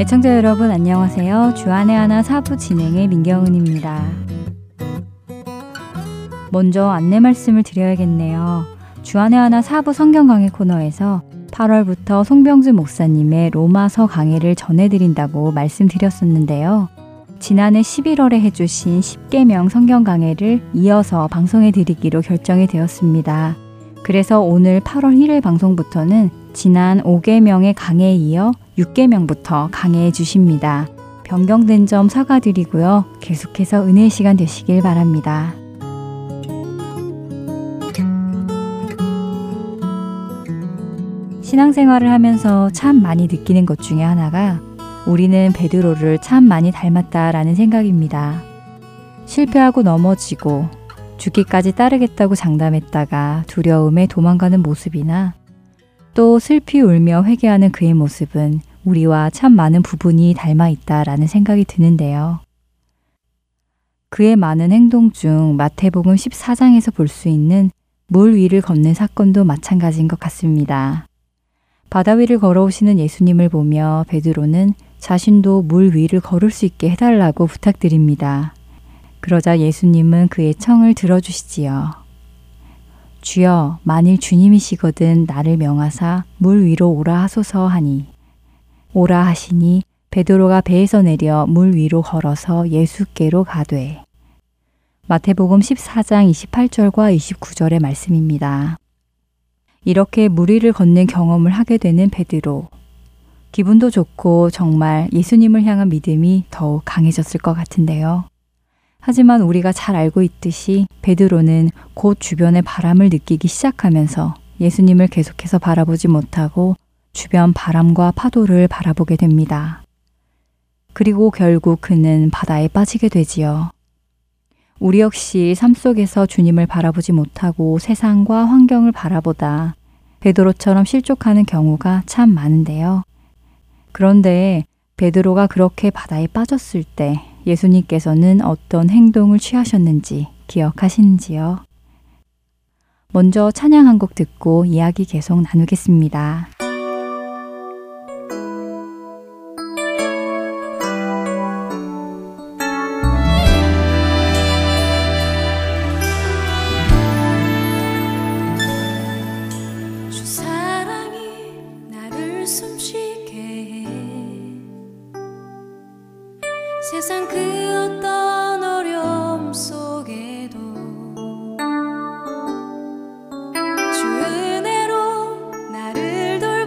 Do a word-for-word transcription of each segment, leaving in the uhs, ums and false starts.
애청자 여러분 안녕하세요. 주안의 하나 사부 진행의 민경은입니다. 먼저 안내 말씀을 드려야겠네요. 주안의 하나 사부 성경 강의 코너에서 팔월부터 송병주 목사님의 로마서 강의를 전해드린다고 말씀드렸었는데요. 지난해 십일월에 해주신 십계명 성경 강의를 이어서 방송해드리기로 결정이 되었습니다. 그래서 오늘 팔월 일일 방송부터는 지난 오계명의 강의에 이어 육계명부터 강해해 주십니다. 변경된 점 사과드리고요. 계속해서 은혜의 시간 되시길 바랍니다. 신앙생활을 하면서 참 많이 느끼는 것 중에 하나가 우리는 베드로를 참 많이 닮았다라는 생각입니다. 실패하고 넘어지고 죽기까지 따르겠다고 장담했다가 두려움에 도망가는 모습이나 또 슬피 울며 회개하는 그의 모습은 우리와 참 많은 부분이 닮아 있다라는 생각이 드는데요. 그의 많은 행동 중 마태복음 십사장에서 볼 수 있는 물 위를 걷는 사건도 마찬가지인 것 같습니다. 바다 위를 걸어오시는 예수님을 보며 베드로는 자신도 물 위를 걸을 수 있게 해달라고 부탁드립니다. 그러자 예수님은 그의 청을 들어주시지요. 주여, 만일 주님이시거든 나를 명하사 물 위로 오라 하소서 하니, 오라 하시니 베드로가 배에서 내려 물 위로 걸어서 예수께로 가되. 마태복음 십사장 이십팔절과 이십구절의 말씀입니다. 이렇게 물 위를 걷는 경험을 하게 되는 베드로. 기분도 좋고 정말 예수님을 향한 믿음이 더욱 강해졌을 것 같은데요. 하지만 우리가 잘 알고 있듯이 베드로는 곧 주변의 바람을 느끼기 시작하면서 예수님을 계속해서 바라보지 못하고 주변 바람과 파도를 바라보게 됩니다. 그리고 결국 그는 바다에 빠지게 되지요. 우리 역시 삶 속에서 주님을 바라보지 못하고 세상과 환경을 바라보다 베드로처럼 실족하는 경우가 참 많은데요. 그런데 베드로가 그렇게 바다에 빠졌을 때 예수님께서는 어떤 행동을 취하셨는지 기억하시는지요? 먼저 찬양 한 곡 듣고 이야기 계속 나누겠습니다. 세상 그 어떤 어려움 속에도 주 은혜로 나를 돌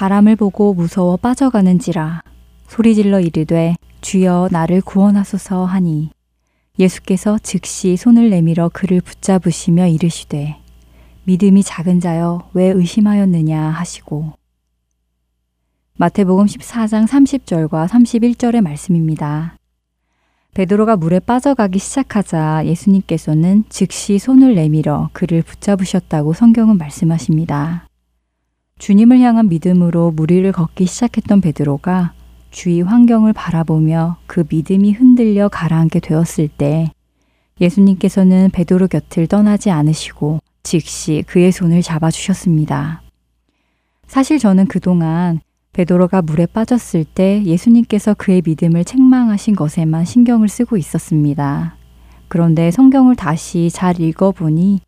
바람을 보고 무서워 빠져가는지라 소리질러 이르되 주여 나를 구원하소서 하니 예수께서 즉시 손을 내밀어 그를 붙잡으시며 이르시되 믿음이 작은 자여 왜 의심하였느냐 하시고. 마태복음 십사 장 삼십 절과 삼십일 절의 말씀입니다. 베드로가 물에 빠져가기 시작하자 예수님께서는 즉시 손을 내밀어 그를 붙잡으셨다고 성경은 말씀하십니다. 주님을 향한 믿음으로 물 위를 걷기 시작했던 베드로가 주위 환경을 바라보며 그 믿음이 흔들려 가라앉게 되었을 때 예수님께서는 베드로 곁을 떠나지 않으시고 즉시 그의 손을 잡아주셨습니다. 사실 저는 그동안 베드로가 물에 빠졌을 때 예수님께서 그의 믿음을 책망하신 것에만 신경을 쓰고 있었습니다. 그런데 성경을 다시 잘 읽어보니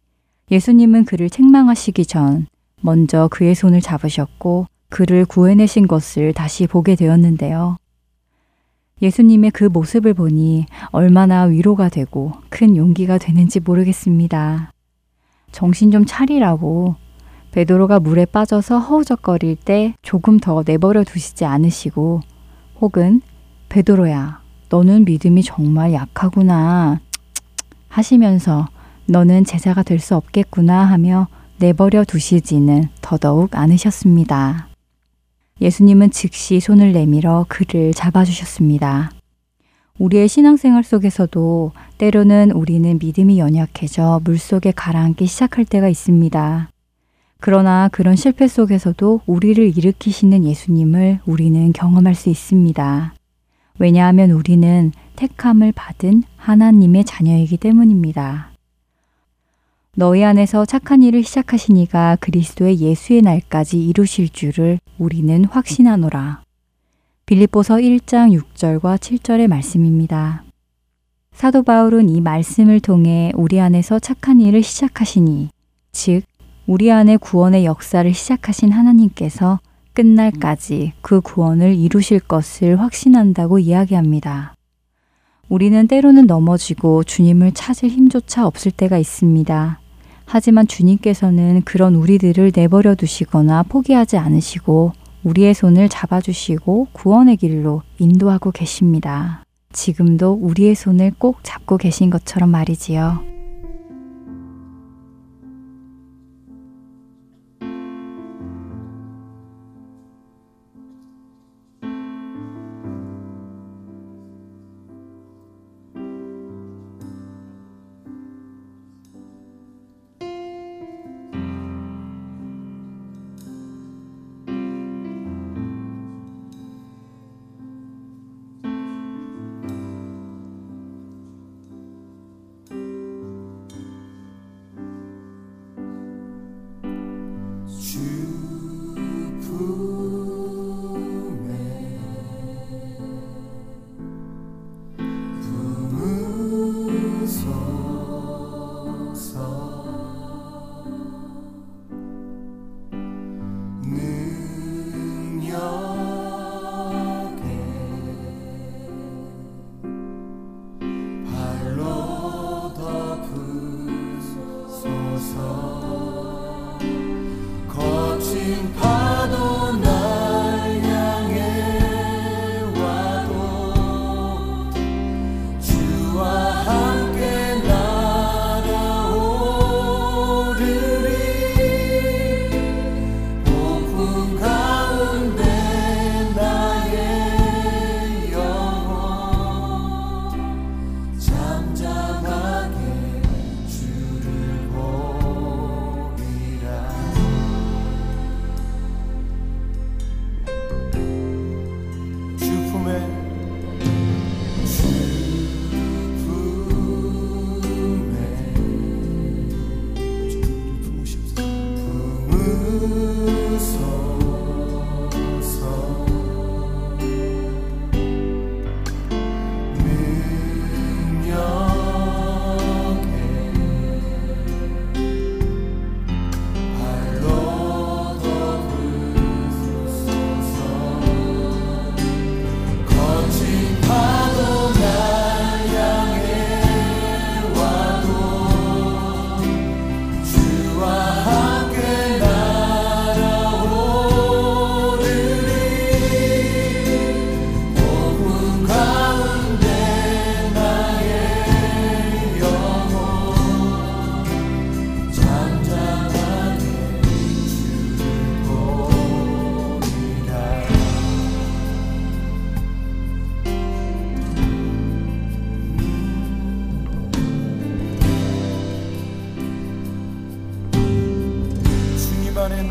예수님은 그를 책망하시기 전 먼저 그의 손을 잡으셨고 그를 구해내신 것을 다시 보게 되었는데요. 예수님의 그 모습을 보니 얼마나 위로가 되고 큰 용기가 되는지 모르겠습니다. 정신 좀 차리라고 베드로가 물에 빠져서 허우적거릴 때 조금 더 내버려 두시지 않으시고 혹은 베드로야 너는 믿음이 정말 약하구나 하시면서 너는 제자가 될 수 없겠구나 하며 내버려 두시지는 더더욱 않으셨습니다. 예수님은 즉시 손을 내밀어 그를 잡아주셨습니다. 우리의 신앙생활 속에서도 때로는 우리는 믿음이 연약해져 물속에 가라앉기 시작할 때가 있습니다. 그러나 그런 실패 속에서도 우리를 일으키시는 예수님을 우리는 경험할 수 있습니다. 왜냐하면 우리는 택함을 받은 하나님의 자녀이기 때문입니다. 너희 안에서 착한 일을 시작하신 이가 그리스도의 예수의 날까지 이루실 줄을 우리는 확신하노라. 빌립보서 일 장 육 절과 칠 절의 말씀입니다. 사도 바울은 이 말씀을 통해 우리 안에서 착한 일을 시작하시니, 즉 우리 안에 구원의 역사를 시작하신 하나님께서 끝날까지 그 구원을 이루실 것을 확신한다고 이야기합니다. 우리는 때로는 넘어지고 주님을 찾을 힘조차 없을 때가 있습니다. 하지만 주님께서는 그런 우리들을 내버려 두시거나 포기하지 않으시고 우리의 손을 잡아주시고 구원의 길로 인도하고 계십니다. 지금도 우리의 손을 꼭 잡고 계신 것처럼 말이지요.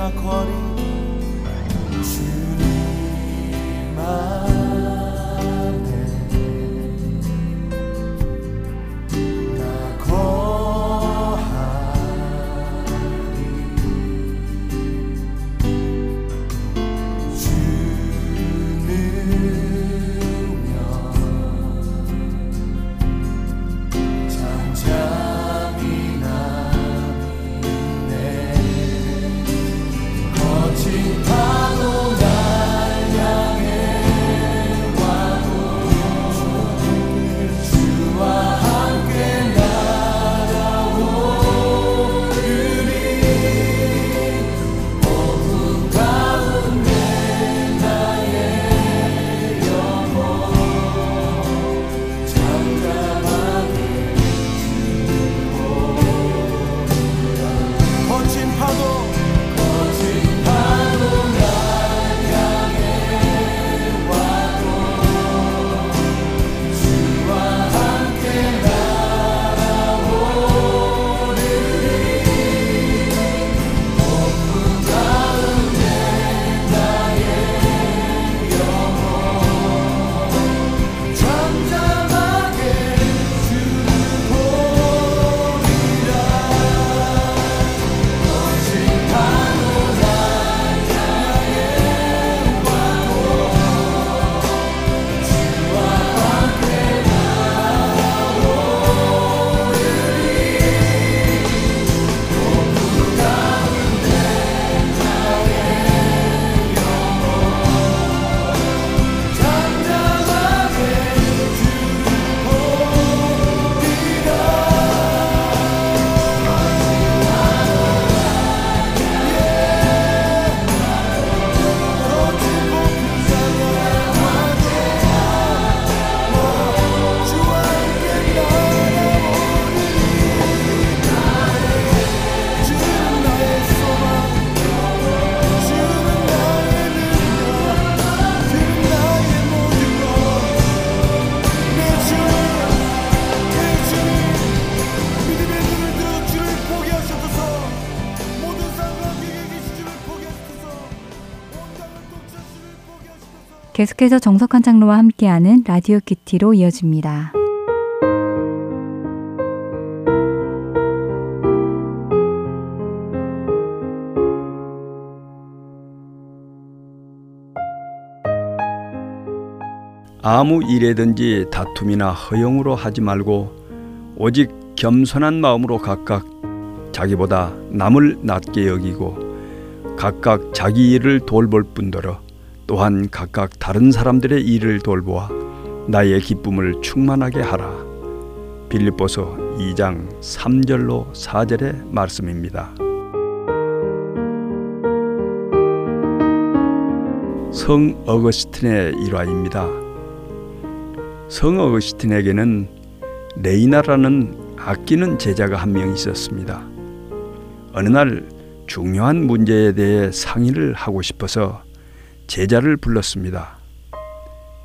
떠나 거리 주님 안에 나 거하리 주님여 장자 계속해서 정석환 장로와 함께하는 라디오 큐티로 이어집니다. 아무 일에든지 다툼이나 허용으로 하지 말고 오직 겸손한 마음으로 각각 자기보다 남을 낮게 여기고 각각 자기 일을 돌볼 뿐더러 또한 각각 다른 사람들의 일을 돌보아 나의 기쁨을 충만하게 하라. 빌립보서 이 장 삼 절로 사 절의 말씀입니다. 성 어거스틴의 일화입니다. 성 어거스틴에게는 레이나라는 아끼는 제자가 한 명 있었습니다. 어느 날 중요한 문제에 대해 상의를 하고 싶어서 제자를 불렀습니다.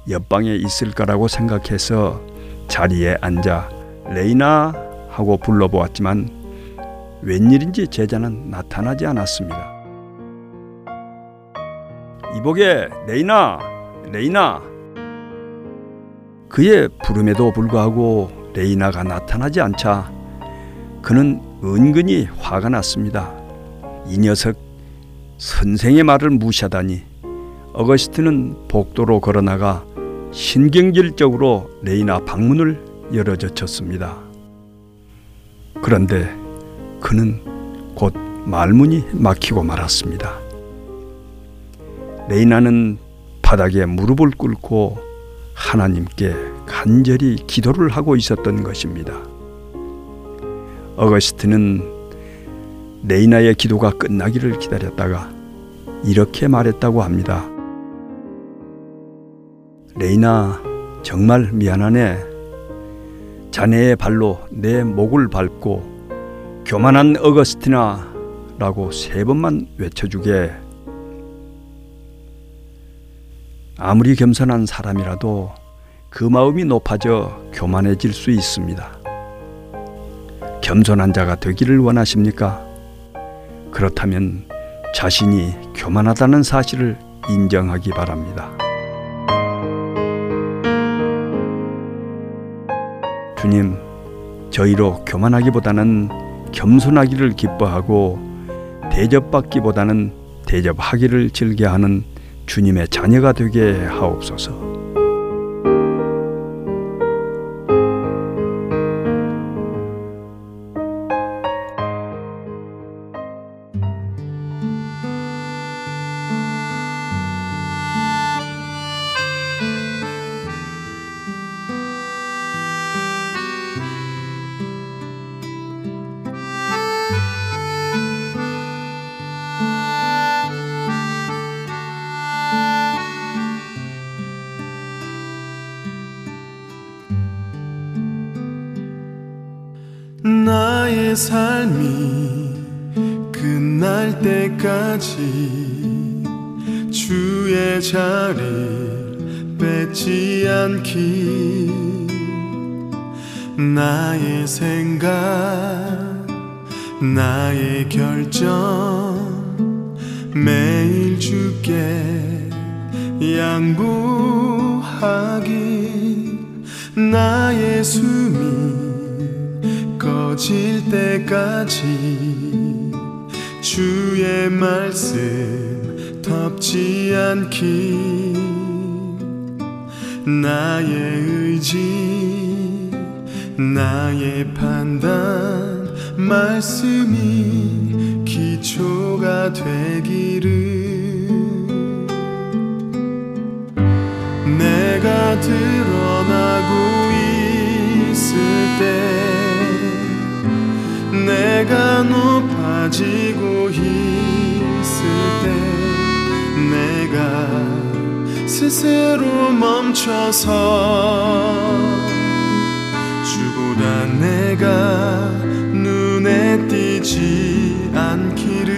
옆방에 있을 거라고 생각해서 자리에 앉아 레이나 하고 불러보았지만 웬일인지 제자는 나타나지 않았습니다. 이보게 레이나 레이나 그의 부름에도 불구하고 레이나가 나타나지 않자 그는 은근히 화가 났습니다. 이 녀석 선생의 말을 무시하다니. 어거스틴은 복도로 걸어나가 신경질적으로 레이나 방문을 열어젖혔습니다. 그런데 그는 곧 말문이 막히고 말았습니다. 레이나는 바닥에 무릎을 꿇고 하나님께 간절히 기도를 하고 있었던 것입니다. 어거스틴은 레이나의 기도가 끝나기를 기다렸다가 이렇게 말했다고 합니다. 레이나 정말 미안하네. 자네의 발로 내 목을 밟고 교만한 어거스티나 라고 세 번만 외쳐주게. 아무리 겸손한 사람이라도 그 마음이 높아져 교만해질 수 있습니다. 겸손한 자가 되기를 원하십니까? 그렇다면 자신이 교만하다는 사실을 인정하기 바랍니다. 주님, 저희로 교만하기보다는 겸손하기를 기뻐하고 대접받기보다는 대접하기를 즐겨하는 주님의 자녀가 되게 하옵소서. 삶이 끝날 때까지 주의 자리를 뺏지 않기, 나의 생각 나의 결정 매일 주께 양보하기, 나의 숨이 꺼질 때까지 주의 말씀 덮지 않기, 나의 의지 나의 판단 말씀이 기초가 되기를, 내가 드러나고 있을 때 내가 높아지고 있을 때 내가 스스로 멈춰서 주보다 내가 눈에 띄지 않기를,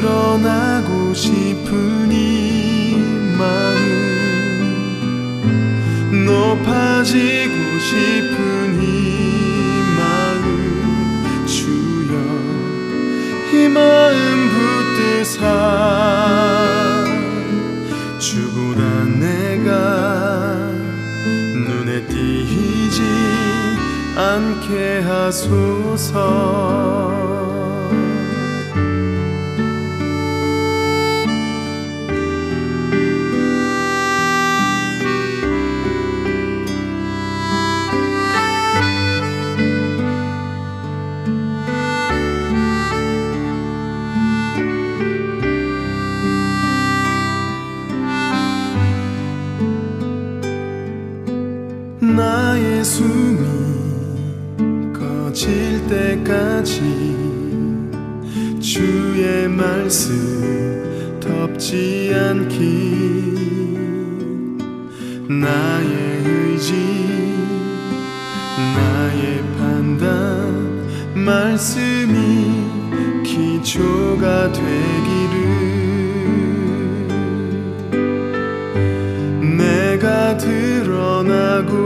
드러나고 싶은 이 마음 높아지고 싶은 이 마음 붙드사 주보다 내가 눈에 띄지 않게 하소서. 나의 숨이 꺼질 때까지 주의 말씀 덮지 않기, 나의 의지 나의 판단 말씀이 기초가 되기를, 내가 드러나고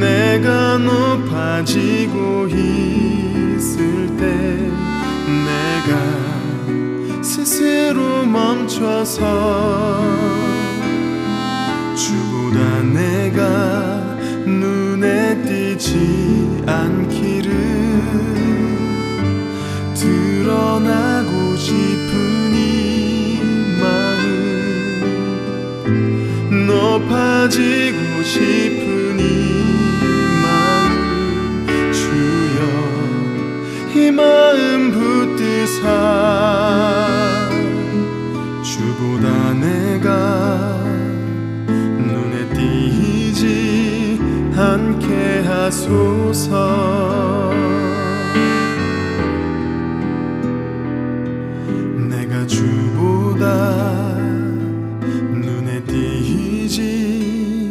내가 높아지고 있을 때 내가 스스로 멈춰서 주보다 내가 눈에 띄지 않기를, 드러나고 싶은 이 마음 높아지고 싶은 이 이 마음 붙드사 주보다 내가 눈에 띄지 않게 하소서. 내가 주보다 눈에 띄지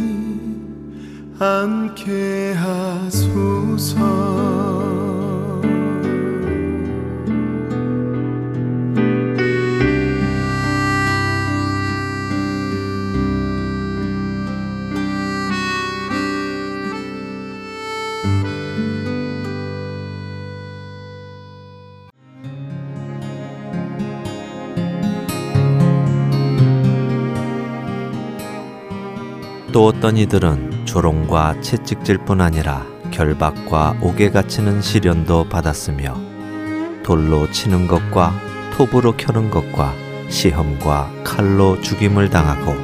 않게 하소서. 또 어떤 이들은 조롱과 채찍질뿐 아니라 결박과 옥에 갇히는 시련도 받았으며 돌로 치는 것과 톱으로 켜는 것과 시험과 칼로 죽임을 당하고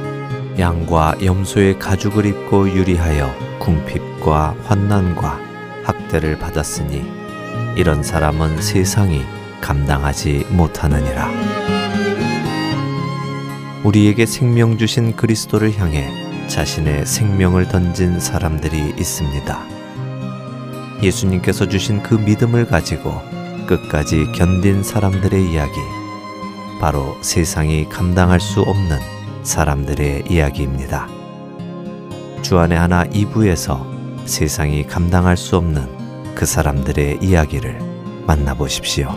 양과 염소의 가죽을 입고 유리하여 궁핍과 환난과 학대를 받았으니 이런 사람은 세상이 감당하지 못하느니라. 우리에게 생명 주신 그리스도를 향해 자신의 생명을 던진 사람들이 있습니다. 예수님께서 주신 그 믿음을 가지고 끝까지 견딘 사람들의 이야기, 바로 세상이 감당할 수 없는 사람들의 이야기입니다. 주안의 하나 이 부에서 세상이 감당할 수 없는 그 사람들의 이야기를 만나보십시오.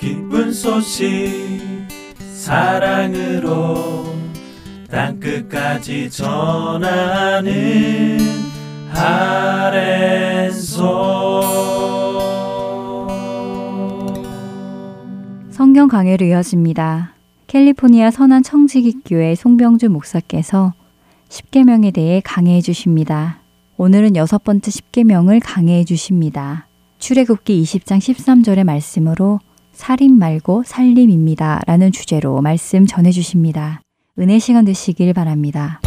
기쁜 소식 사랑으로 땅끝까지 전하는 아랜소 성경 강해를 이어집니다. 캘리포니아 선안 청지기교회 송병주 목사께서 십계명에 대해 강해해 주십니다. 오늘은 여섯 번째 십계명을 강해해 주십니다. 출애굽기 이십 장 십삼 절의 말씀으로 살인 말고 살림입니다 라는 주제로 말씀 전해 주십니다. 은혜 시간 되시길 바랍니다.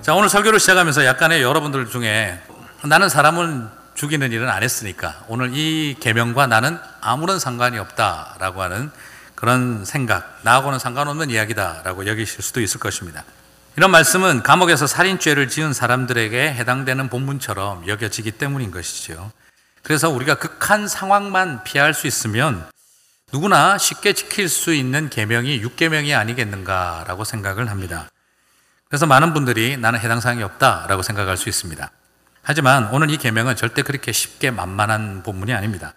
자, 오늘 설교를 시작하면서 약간의 여러분들 중에 나는 사람을 죽이는 일은 안 했으니까 오늘 이 계명과 나는 아무런 상관이 없다라고 하는 그런 생각, 나하고는 상관없는 이야기다라고 여기실 수도 있을 것입니다. 이런 말씀은 감옥에서 살인죄를 지은 사람들에게 해당되는 본문처럼 여겨지기 때문인 것이죠. 그래서 우리가 극한 상황만 피할 수 있으면 누구나 쉽게 지킬 수 있는 계명이 육 계명이 아니겠는가라고 생각을 합니다. 그래서 많은 분들이 나는 해당 사항이 없다라고 생각할 수 있습니다. 하지만 오늘 이 계명은 절대 그렇게 쉽게 만만한 본문이 아닙니다.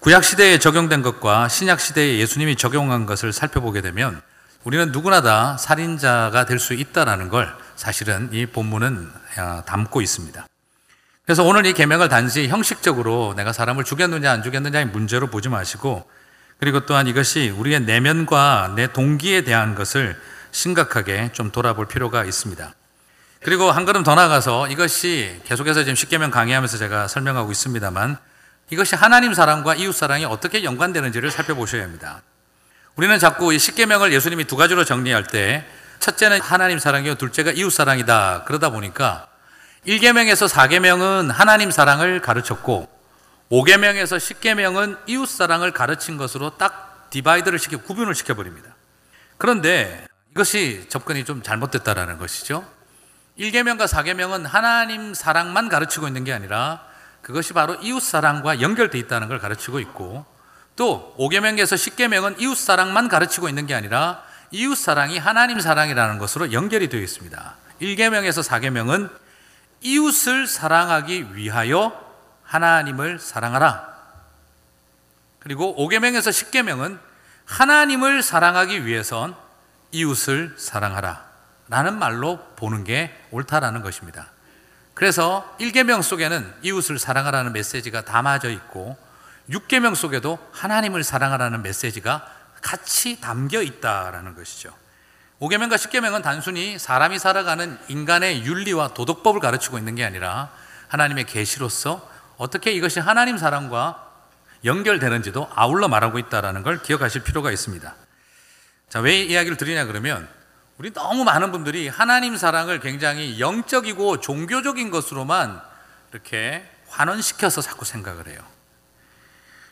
구약시대에 적용된 것과 신약시대에 예수님이 적용한 것을 살펴보게 되면 우리는 누구나 다 살인자가 될 수 있다는 걸 사실은 이 본문은 담고 있습니다. 그래서 오늘 이 계명을 단지 형식적으로 내가 사람을 죽였느냐 안 죽였느냐의 문제로 보지 마시고, 그리고 또한 이것이 우리의 내면과 내 동기에 대한 것을 심각하게 좀 돌아볼 필요가 있습니다. 그리고 한 걸음 더 나아가서 이것이 계속해서 지금 십계명 강의하면서 제가 설명하고 있습니다만 이것이 하나님 사랑과 이웃 사랑이 어떻게 연관되는지를 살펴보셔야 합니다. 우리는 자꾸 이 십계명을 예수님이 두 가지로 정리할 때 첫째는 하나님 사랑이고 둘째가 이웃 사랑이다. 그러다 보니까 일 계명에서 사 계명은 하나님 사랑을 가르쳤고 오 계명에서 십 계명은 이웃사랑을 가르친 것으로 딱 디바이드를 시켜 구분을 시켜버립니다. 그런데 이것이 접근이 좀 잘못됐다라는 것이죠. 일 계명과 사 계명은 하나님 사랑만 가르치고 있는 게 아니라 그것이 바로 이웃사랑과 연결되어 있다는 걸 가르치고 있고, 또 오 계명에서 십 계명은 이웃사랑만 가르치고 있는 게 아니라 이웃사랑이 하나님 사랑이라는 것으로 연결이 되어 있습니다. 일 계명에서 사 계명은 이웃을 사랑하기 위하여 하나님을 사랑하라. 그리고 오 계명에서 십 계명은 하나님을 사랑하기 위해선 이웃을 사랑하라 라는 말로 보는 게 옳다라는 것입니다. 그래서 일 계명 속에는 이웃을 사랑하라는 메시지가 담아져 있고 육 계명 속에도 하나님을 사랑하라는 메시지가 같이 담겨 있다라는 것이죠. 오 계명과 십 계명은 단순히 사람이 살아가는 인간의 윤리와 도덕법을 가르치고 있는 게 아니라 하나님의 계시로서 어떻게 이것이 하나님 사랑과 연결되는지도 아울러 말하고 있다는 걸 기억하실 필요가 있습니다. 자, 왜 이 이야기를 드리냐 그러면 우리 너무 많은 분들이 하나님 사랑을 굉장히 영적이고 종교적인 것으로만 이렇게 환원시켜서 자꾸 생각을 해요.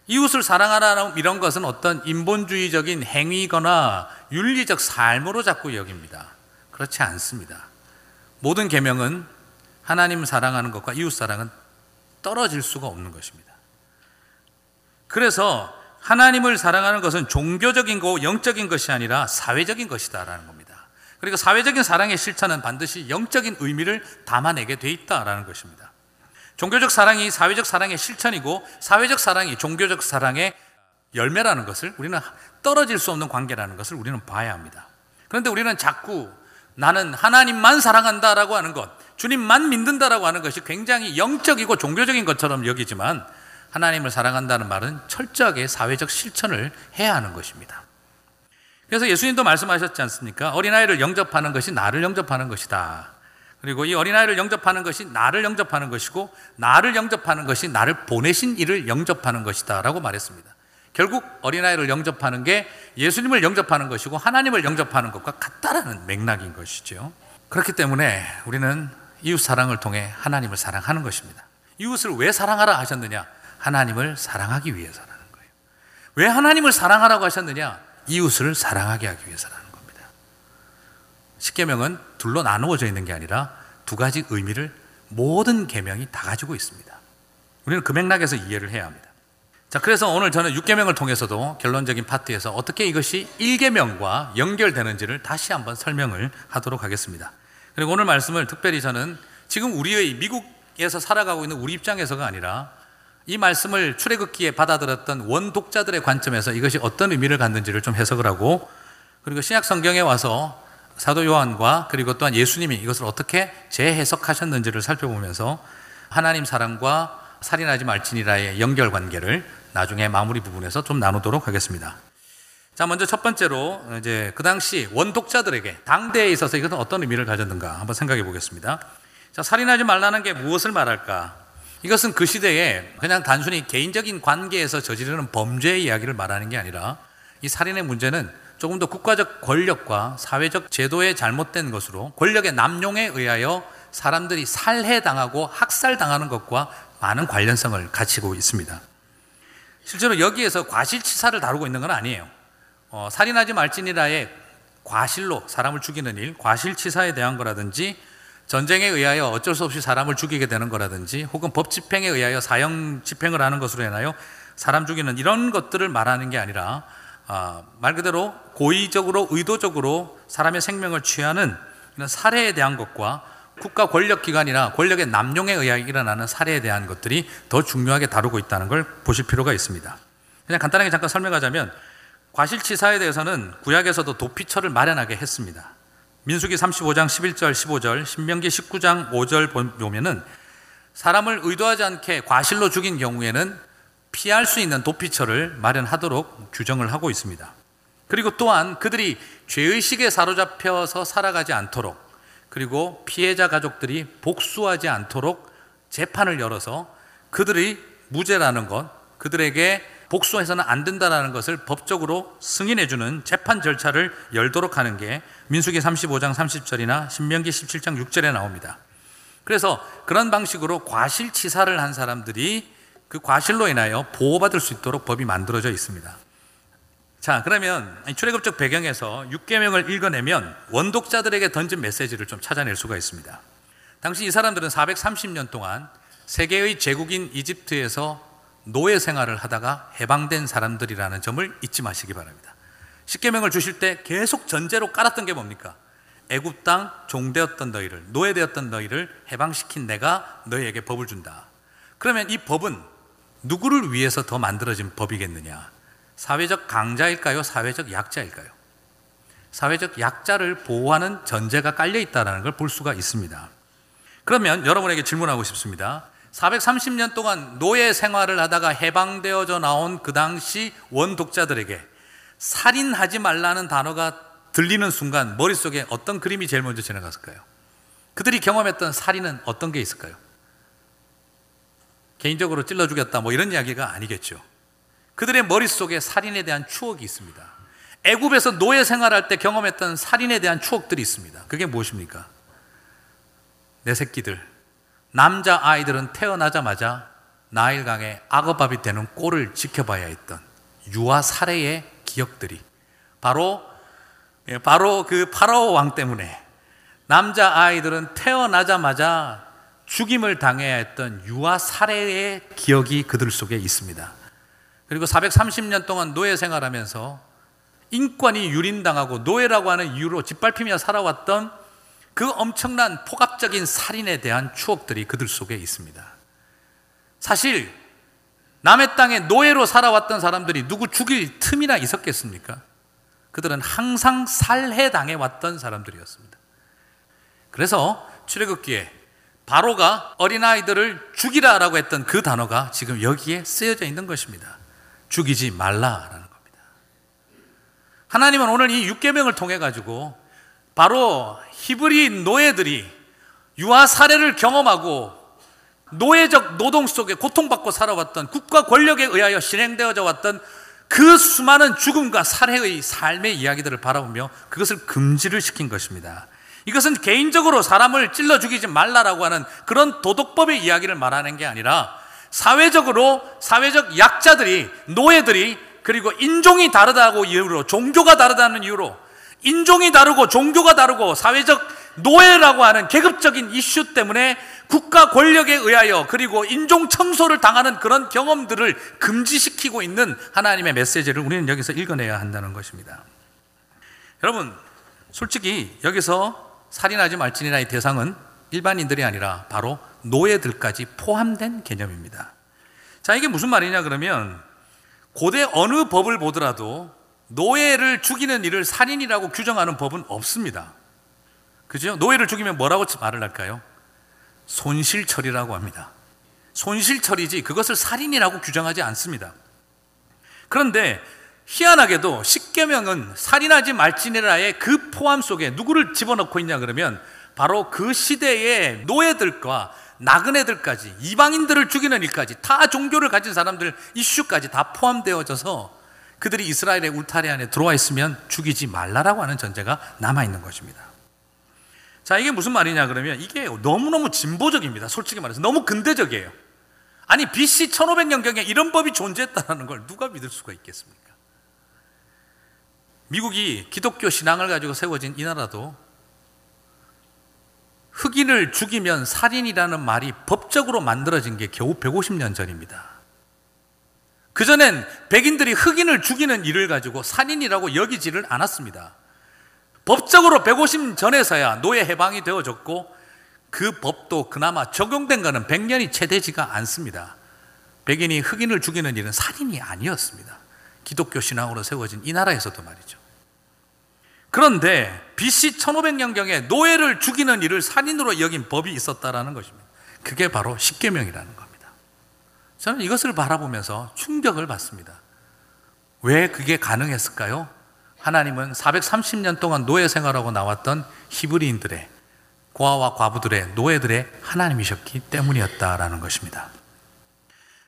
이웃을 사랑하라는 이런 것은 어떤 인본주의적인 행위거나 윤리적 삶으로 자꾸 여깁니다. 그렇지 않습니다. 모든 계명은 하나님 사랑하는 것과 이웃 사랑은 떨어질 수가 없는 것입니다. 그래서 하나님을 사랑하는 것은 종교적인 거고 영적인 것이 아니라 사회적인 것이다라는 겁니다. 그리고 사회적인 사랑의 실천은 반드시 영적인 의미를 담아내게 돼 있다라는 것입니다. 종교적 사랑이 사회적 사랑의 실천이고 사회적 사랑이 종교적 사랑의 열매라는 것을, 우리는 떨어질 수 없는 관계라는 것을 우리는 봐야 합니다. 그런데 우리는 자꾸 나는 하나님만 사랑한다라고 하는 것, 주님만 믿는다라고 하는 것이 굉장히 영적이고 종교적인 것처럼 여기지만 하나님을 사랑한다는 말은 철저하게 사회적 실천을 해야 하는 것입니다. 그래서 예수님도 말씀하셨지 않습니까? 어린아이를 영접하는 것이 나를 영접하는 것이다. 그리고 이 어린아이를 영접하는 것이 나를 영접하는 것이고 나를 영접하는 것이 나를 보내신 이를 영접하는 것이다 라고 말했습니다. 결국 어린아이를 영접하는 게 예수님을 영접하는 것이고 하나님을 영접하는 것과 같다라는 맥락인 것이죠. 그렇기 때문에 우리는 이웃사랑을 통해 하나님을 사랑하는 것입니다. 이웃을 왜 사랑하라 하셨느냐? 하나님을 사랑하기 위해서라는 거예요. 왜 하나님을 사랑하라고 하셨느냐? 이웃을 사랑하게 하기 위해서라는 겁니다. 십계명은 둘로 나누어져 있는 게 아니라 두 가지 의미를 모든 계명이 다 가지고 있습니다. 우리는 그 맥락에서 이해를 해야 합니다. 자, 그래서 오늘 저는 육 계명을 통해서도 결론적인 파트에서 어떻게 이것이 일 계명과 연결되는지를 다시 한번 설명을 하도록 하겠습니다. 그리고 오늘 말씀을 특별히 저는 지금 우리의 미국에서 살아가고 있는 우리 입장에서가 아니라 이 말씀을 출애굽기에 받아들였던 원독자들의 관점에서 이것이 어떤 의미를 갖는지를 좀 해석을 하고, 그리고 신약 성경에 와서 사도 요한과 그리고 또한 예수님이 이것을 어떻게 재해석하셨는지를 살펴보면서 하나님 사랑과 살인하지 말지니라의 연결관계를 나중에 마무리 부분에서 좀 나누도록 하겠습니다. 자, 먼저 첫 번째로 이제 그 당시 원독자들에게 당대에 있어서 이것은 어떤 의미를 가졌는가 한번 생각해 보겠습니다. 자, 살인하지 말라는 게 무엇을 말할까? 이것은 그 시대에 그냥 단순히 개인적인 관계에서 저지르는 범죄의 이야기를 말하는 게 아니라 이 살인의 문제는 조금 더 국가적 권력과 사회적 제도의 잘못된 것으로 권력의 남용에 의하여 사람들이 살해당하고 학살당하는 것과 많은 관련성을 갖추고 있습니다. 실제로 여기에서 과실치사를 다루고 있는 건 아니에요. 어, 살인하지 말지니라의 과실로 사람을 죽이는 일, 과실치사에 대한 거라든지 전쟁에 의하여 어쩔 수 없이 사람을 죽이게 되는 거라든지 혹은 법 집행에 의하여 사형 집행을 하는 것으로 인하여 사람 죽이는 이런 것들을 말하는 게 아니라 아, 말 그대로 고의적으로 의도적으로 사람의 생명을 취하는 이런 살해에 대한 것과 국가 권력기관이나 권력의 남용에 의하여 일어나는 살해에 대한 것들이 더 중요하게 다루고 있다는 걸 보실 필요가 있습니다. 그냥 간단하게 잠깐 설명하자면 과실치사에 대해서는 구약에서도 도피처를 마련하게 했습니다. 민수기 삼십오 장 십일 절 십오 절, 신명기 십구 장 오 절 보면은 사람을 의도하지 않게 과실로 죽인 경우에는 피할 수 있는 도피처를 마련하도록 규정을 하고 있습니다. 그리고 또한 그들이 죄의식에 사로잡혀서 살아가지 않도록, 그리고 피해자 가족들이 복수하지 않도록 재판을 열어서 그들이 무죄라는 것, 그들에게 복수해서는 안 된다는 것을 법적으로 승인해주는 재판 절차를 열도록 하는 게 민수기 삼십오 장 삼십 절이나 신명기 십칠 장 육 절에 나옵니다. 그래서 그런 방식으로 과실치사를 한 사람들이 그 과실로 인하여 보호받을 수 있도록 법이 만들어져 있습니다. 자, 그러면 출애굽적 배경에서 육 계명을 읽어내면 원독자들에게 던진 메시지를 좀 찾아낼 수가 있습니다. 당시 이 사람들은 사백삼십 년 동안 세계의 제국인 이집트에서 노예 생활을 하다가 해방된 사람들이라는 점을 잊지 마시기 바랍니다. 십계명을 주실 때 계속 전제로 깔았던 게 뭡니까? 애굽 땅 종되었던 너희를, 노예되었던 너희를 해방시킨 내가 너희에게 법을 준다. 그러면 이 법은 누구를 위해서 더 만들어진 법이겠느냐? 사회적 강자일까요? 사회적 약자일까요? 사회적 약자를 보호하는 전제가 깔려있다는 걸 볼 수가 있습니다. 그러면 여러분에게 질문하고 싶습니다. 사백삼십 년 동안 노예 생활을 하다가 해방되어져 나온 그 당시 원독자들에게 살인하지 말라는 단어가 들리는 순간 머릿속에 어떤 그림이 제일 먼저 지나갔을까요? 그들이 경험했던 살인은 어떤 게 있을까요? 개인적으로 찔러 죽였다 뭐 이런 이야기가 아니겠죠. 그들의 머릿속에 살인에 대한 추억이 있습니다. 애굽에서 노예 생활할 때 경험했던 살인에 대한 추억들이 있습니다. 그게 무엇입니까? 내 새끼들, 남자 아이들은 태어나자마자 나일강의 악어밥이 되는 꼴을 지켜봐야 했던 유아 살해의 기억들이 바로 바로 그 파라오 왕 때문에 남자 아이들은 태어나자마자 죽임을 당해야 했던 유아 살해의 기억이 그들 속에 있습니다. 그리고 사백삼십 년 동안 노예 생활하면서 인권이 유린당하고 노예라고 하는 이유로 짓밟히며 살아왔던 그 엄청난 폭압적인 살인에 대한 추억들이 그들 속에 있습니다. 사실 남의 땅에 노예로 살아왔던 사람들이 누구 죽일 틈이나 있었겠습니까? 그들은 항상 살해당해왔던 사람들이었습니다. 그래서 출애굽기에 바로가 어린아이들을 죽이라라고 했던 그 단어가 지금 여기에 쓰여져 있는 것입니다. 죽이지 말라라는 겁니다. 하나님은 오늘 이 육 계명을 통해 가지고 바로 히브리인 노예들이 유아 살해를 경험하고 노예적 노동 속에 고통받고 살아왔던, 국가 권력에 의하여 실행되어져 왔던 그 수많은 죽음과 살해의 삶의 이야기들을 바라보며 그것을 금지를 시킨 것입니다. 이것은 개인적으로 사람을 찔러 죽이지 말라라고 하는 그런 도덕법의 이야기를 말하는 게 아니라 사회적으로, 사회적 약자들이, 노예들이, 그리고 인종이 다르다고 이유로, 종교가 다르다는 이유로, 인종이 다르고 종교가 다르고 사회적 노예라고 하는 계급적인 이슈 때문에 국가 권력에 의하여, 그리고 인종 청소를 당하는 그런 경험들을 금지시키고 있는 하나님의 메시지를 우리는 여기서 읽어내야 한다는 것입니다. 여러분, 솔직히 여기서 살인하지 말지니라 이 대상은 일반인들이 아니라 바로 노예들까지 포함된 개념입니다. 자, 이게 무슨 말이냐 그러면, 고대 어느 법을 보더라도 노예를 죽이는 일을 살인이라고 규정하는 법은 없습니다. 그죠? 노예를 죽이면 뭐라고 말을 할까요? 손실처리라고 합니다. 손실처리지 그것을 살인이라고 규정하지 않습니다. 그런데 희한하게도 십계명은 살인하지 말지니라의 그 포함 속에 누구를 집어넣고 있냐 그러면 바로 그 시대의 노예들과 나그네들까지, 이방인들을 죽이는 일까지, 타 종교를 가진 사람들 이슈까지 다 포함되어져서 그들이 이스라엘의 울타리 안에 들어와 있으면 죽이지 말라라고 하는 전제가 남아있는 것입니다. 자, 이게 무슨 말이냐 그러면 이게 너무너무 진보적입니다. 솔직히 말해서 너무 근대적이에요. 아니, 비씨 천오백 년경에 이런 법이 존재했다는 걸 누가 믿을 수가 있겠습니까? 미국이 기독교 신앙을 가지고 세워진 이 나라도 흑인을 죽이면 살인이라는 말이 법적으로 만들어진 게 겨우 백오십 년 전입니다. 그전엔 백인들이 흑인을 죽이는 일을 가지고 살인이라고 여기지를 않았습니다. 법적으로 백오십 년 전에서야 노예 해방이 되어졌고, 그 법도 그나마 적용된 거는 백 년이 채 되지가 않습니다. 백인이 흑인을 죽이는 일은 살인이 아니었습니다. 기독교 신앙으로 세워진 이 나라에서도 말이죠. 그런데 비씨 천오백 년경에 노예를 죽이는 일을 살인으로 여긴 법이 있었다라는 것입니다. 그게 바로 십계명이라는 겁니다. 저는 이것을 바라보면서 충격을 받습니다. 왜 그게 가능했을까요? 하나님은 사백삼십 년 동안 노예 생활하고 나왔던 히브리인들의, 고아와 과부들의, 노예들의 하나님이셨기 때문이었다라는 것입니다.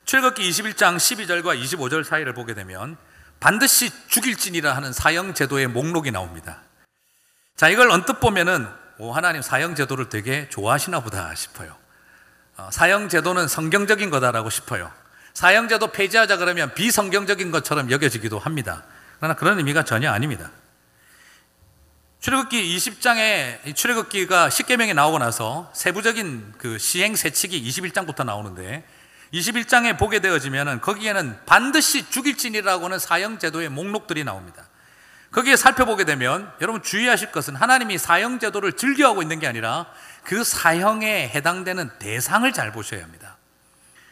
출애굽기 이십일 장 십이 절과 이십오 절 사이를 보게 되면 반드시 죽일지니라 하는 사형제도의 목록이 나옵니다. 자, 이걸 언뜻 보면은 오, 하나님 사형제도를 되게 좋아하시나 보다 싶어요. 어, 사형제도는 성경적인 거다라고 싶어요. 사형제도 폐지하자 그러면 비성경적인 것처럼 여겨지기도 합니다. 그러나 그런 의미가 전혀 아닙니다. 출애굽기 이십 장에 출애굽기가 십계명이 나오고 나서 세부적인 그 시행 세칙이 이십일 장부터 나오는데, 이십일 장에 보게 되어지면 거기에는 반드시 죽일지니라고는 사형제도의 목록들이 나옵니다. 거기에 살펴보게 되면 여러분 주의하실 것은 하나님이 사형제도를 즐겨하고 있는 게 아니라 그 사형에 해당되는 대상을 잘 보셔야 합니다.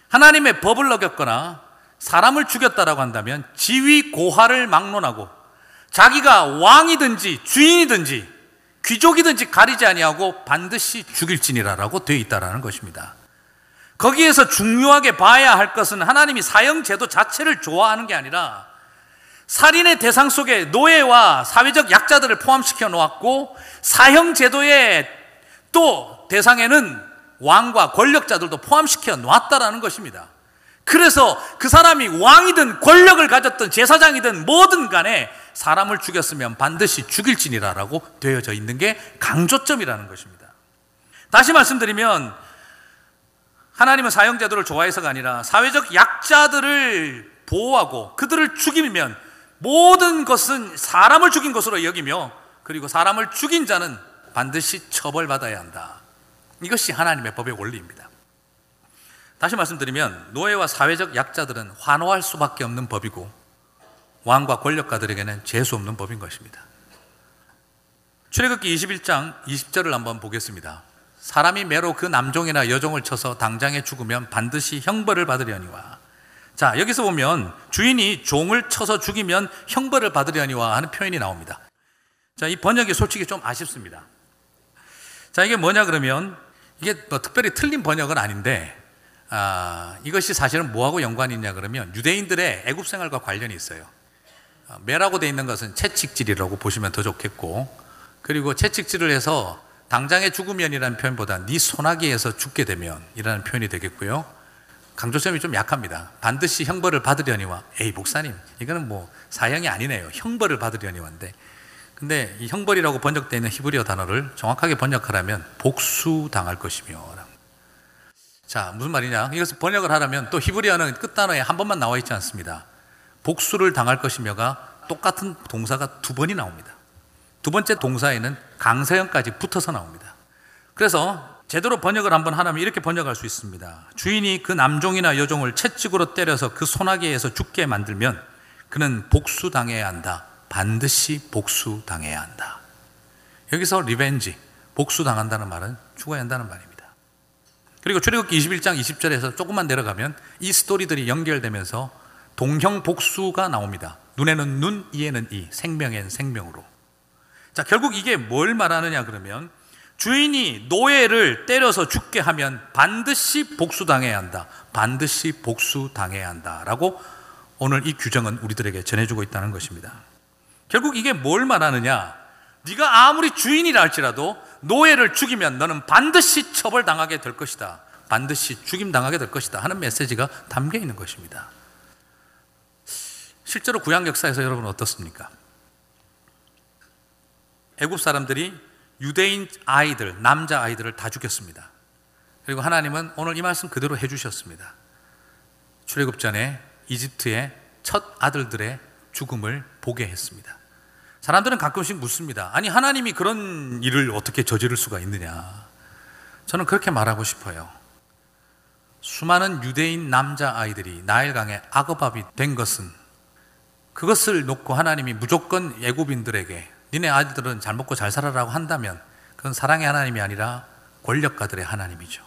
하나님의 법을 어겼거나 사람을 죽였다라고 한다면 지위 고하를 막론하고 자기가 왕이든지 주인이든지 귀족이든지 가리지 아니하고 반드시 죽일지니라라고 되어 있다는 것입니다. 거기에서 중요하게 봐야 할 것은 하나님이 사형제도 자체를 좋아하는 게 아니라 살인의 대상 속에 노예와 사회적 약자들을 포함시켜 놓았고, 사형제도의 또 대상에는 왕과 권력자들도 포함시켜 놓았다라는 것입니다. 그래서 그 사람이 왕이든 권력을 가졌든 제사장이든 뭐든 간에 사람을 죽였으면 반드시 죽일지니라라고 되어져 있는 게 강조점이라는 것입니다. 다시 말씀드리면 하나님은 사형제도를 좋아해서가 아니라 사회적 약자들을 보호하고 그들을 죽이면 모든 것은 사람을 죽인 것으로 여기며, 그리고 사람을 죽인 자는 반드시 처벌받아야 한다. 이것이 하나님의 법의 원리입니다. 다시 말씀드리면 노예와 사회적 약자들은 환호할 수밖에 없는 법이고, 왕과 권력가들에게는 재수 없는 법인 것입니다. 출애굽기 이십일 장 이십 절을 한번 보겠습니다. 사람이 매로 그 남종이나 여종을 쳐서 당장에 죽으면 반드시 형벌을 받으려니와. 자, 여기서 보면 주인이 종을 쳐서 죽이면 형벌을 받으려니와 하는 표현이 나옵니다. 자, 이 번역이 솔직히 좀 아쉽습니다. 자, 이게 뭐냐 그러면 이게 뭐 특별히 틀린 번역은 아닌데 아, 이것이 사실은 뭐하고 연관이 있냐 그러면 유대인들의 애굽 생활과 관련이 있어요. 매라고 돼 있는 것은 채찍질이라고 보시면 더 좋겠고, 그리고 채찍질을 해서 당장에 죽으면이라는 표현보다 네 소나기에서 죽게 되면 이라는 표현이 되겠고요. 강조점이 좀 약합니다. 반드시 형벌을 받으려니와, 에이 목사님 이거는 뭐 사형이 아니네요. 형벌을 받으려니와인데, 근데 이 형벌이라고 번역되어 있는 히브리어 단어를 정확하게 번역하라면 복수당할 것이며. 자, 무슨 말이냐, 이것을 번역을 하라면 또 히브리어는 끝단어에 한 번만 나와 있지 않습니다. 복수를 당할 것이며가 똑같은 동사가 두 번이 나옵니다. 두 번째 동사에는 강세형까지 붙어서 나옵니다. 그래서 제대로 번역을 한번 하라면 이렇게 번역할 수 있습니다. 주인이 그 남종이나 여종을 채찍으로 때려서 그 소나기에서 죽게 만들면 그는 복수당해야 한다. 반드시 복수당해야 한다. 여기서 리벤지, 복수당한다는 말은 죽어야 한다는 말입니다. 그리고 출애굽기 이십일 장 이십 절에서 조금만 내려가면 이 스토리들이 연결되면서 동형 복수가 나옵니다. 눈에는 눈, 이에는 이, 생명엔 생명으로. 자, 결국 이게 뭘 말하느냐 그러면 주인이 노예를 때려서 죽게 하면 반드시 복수당해야 한다. 반드시 복수당해야 한다라고 오늘 이 규정은 우리들에게 전해주고 있다는 것입니다. 결국 이게 뭘 말하느냐, 네가 아무리 주인이라 할지라도 노예를 죽이면 너는 반드시 처벌당하게 될 것이다. 반드시 죽임당하게 될 것이다 하는 메시지가 담겨 있는 것입니다. 실제로 구약 역사에서 여러분 어떻습니까? 애굽 사람들이 유대인 아이들, 남자 아이들을 다 죽였습니다. 그리고 하나님은 오늘 이 말씀 그대로 해주셨습니다. 출애굽 전에 이집트의 첫 아들들의 죽음을 보게 했습니다. 사람들은 가끔씩 묻습니다. 아니 하나님이 그런 일을 어떻게 저지를 수가 있느냐. 저는 그렇게 말하고 싶어요. 수많은 유대인 남자 아이들이 나일강의 악어밥이 된 것은, 그것을 놓고 하나님이 무조건 애굽인들에게 니네 아이들은 잘 먹고 잘 살아라고 한다면 그건 사랑의 하나님이 아니라 권력가들의 하나님이죠.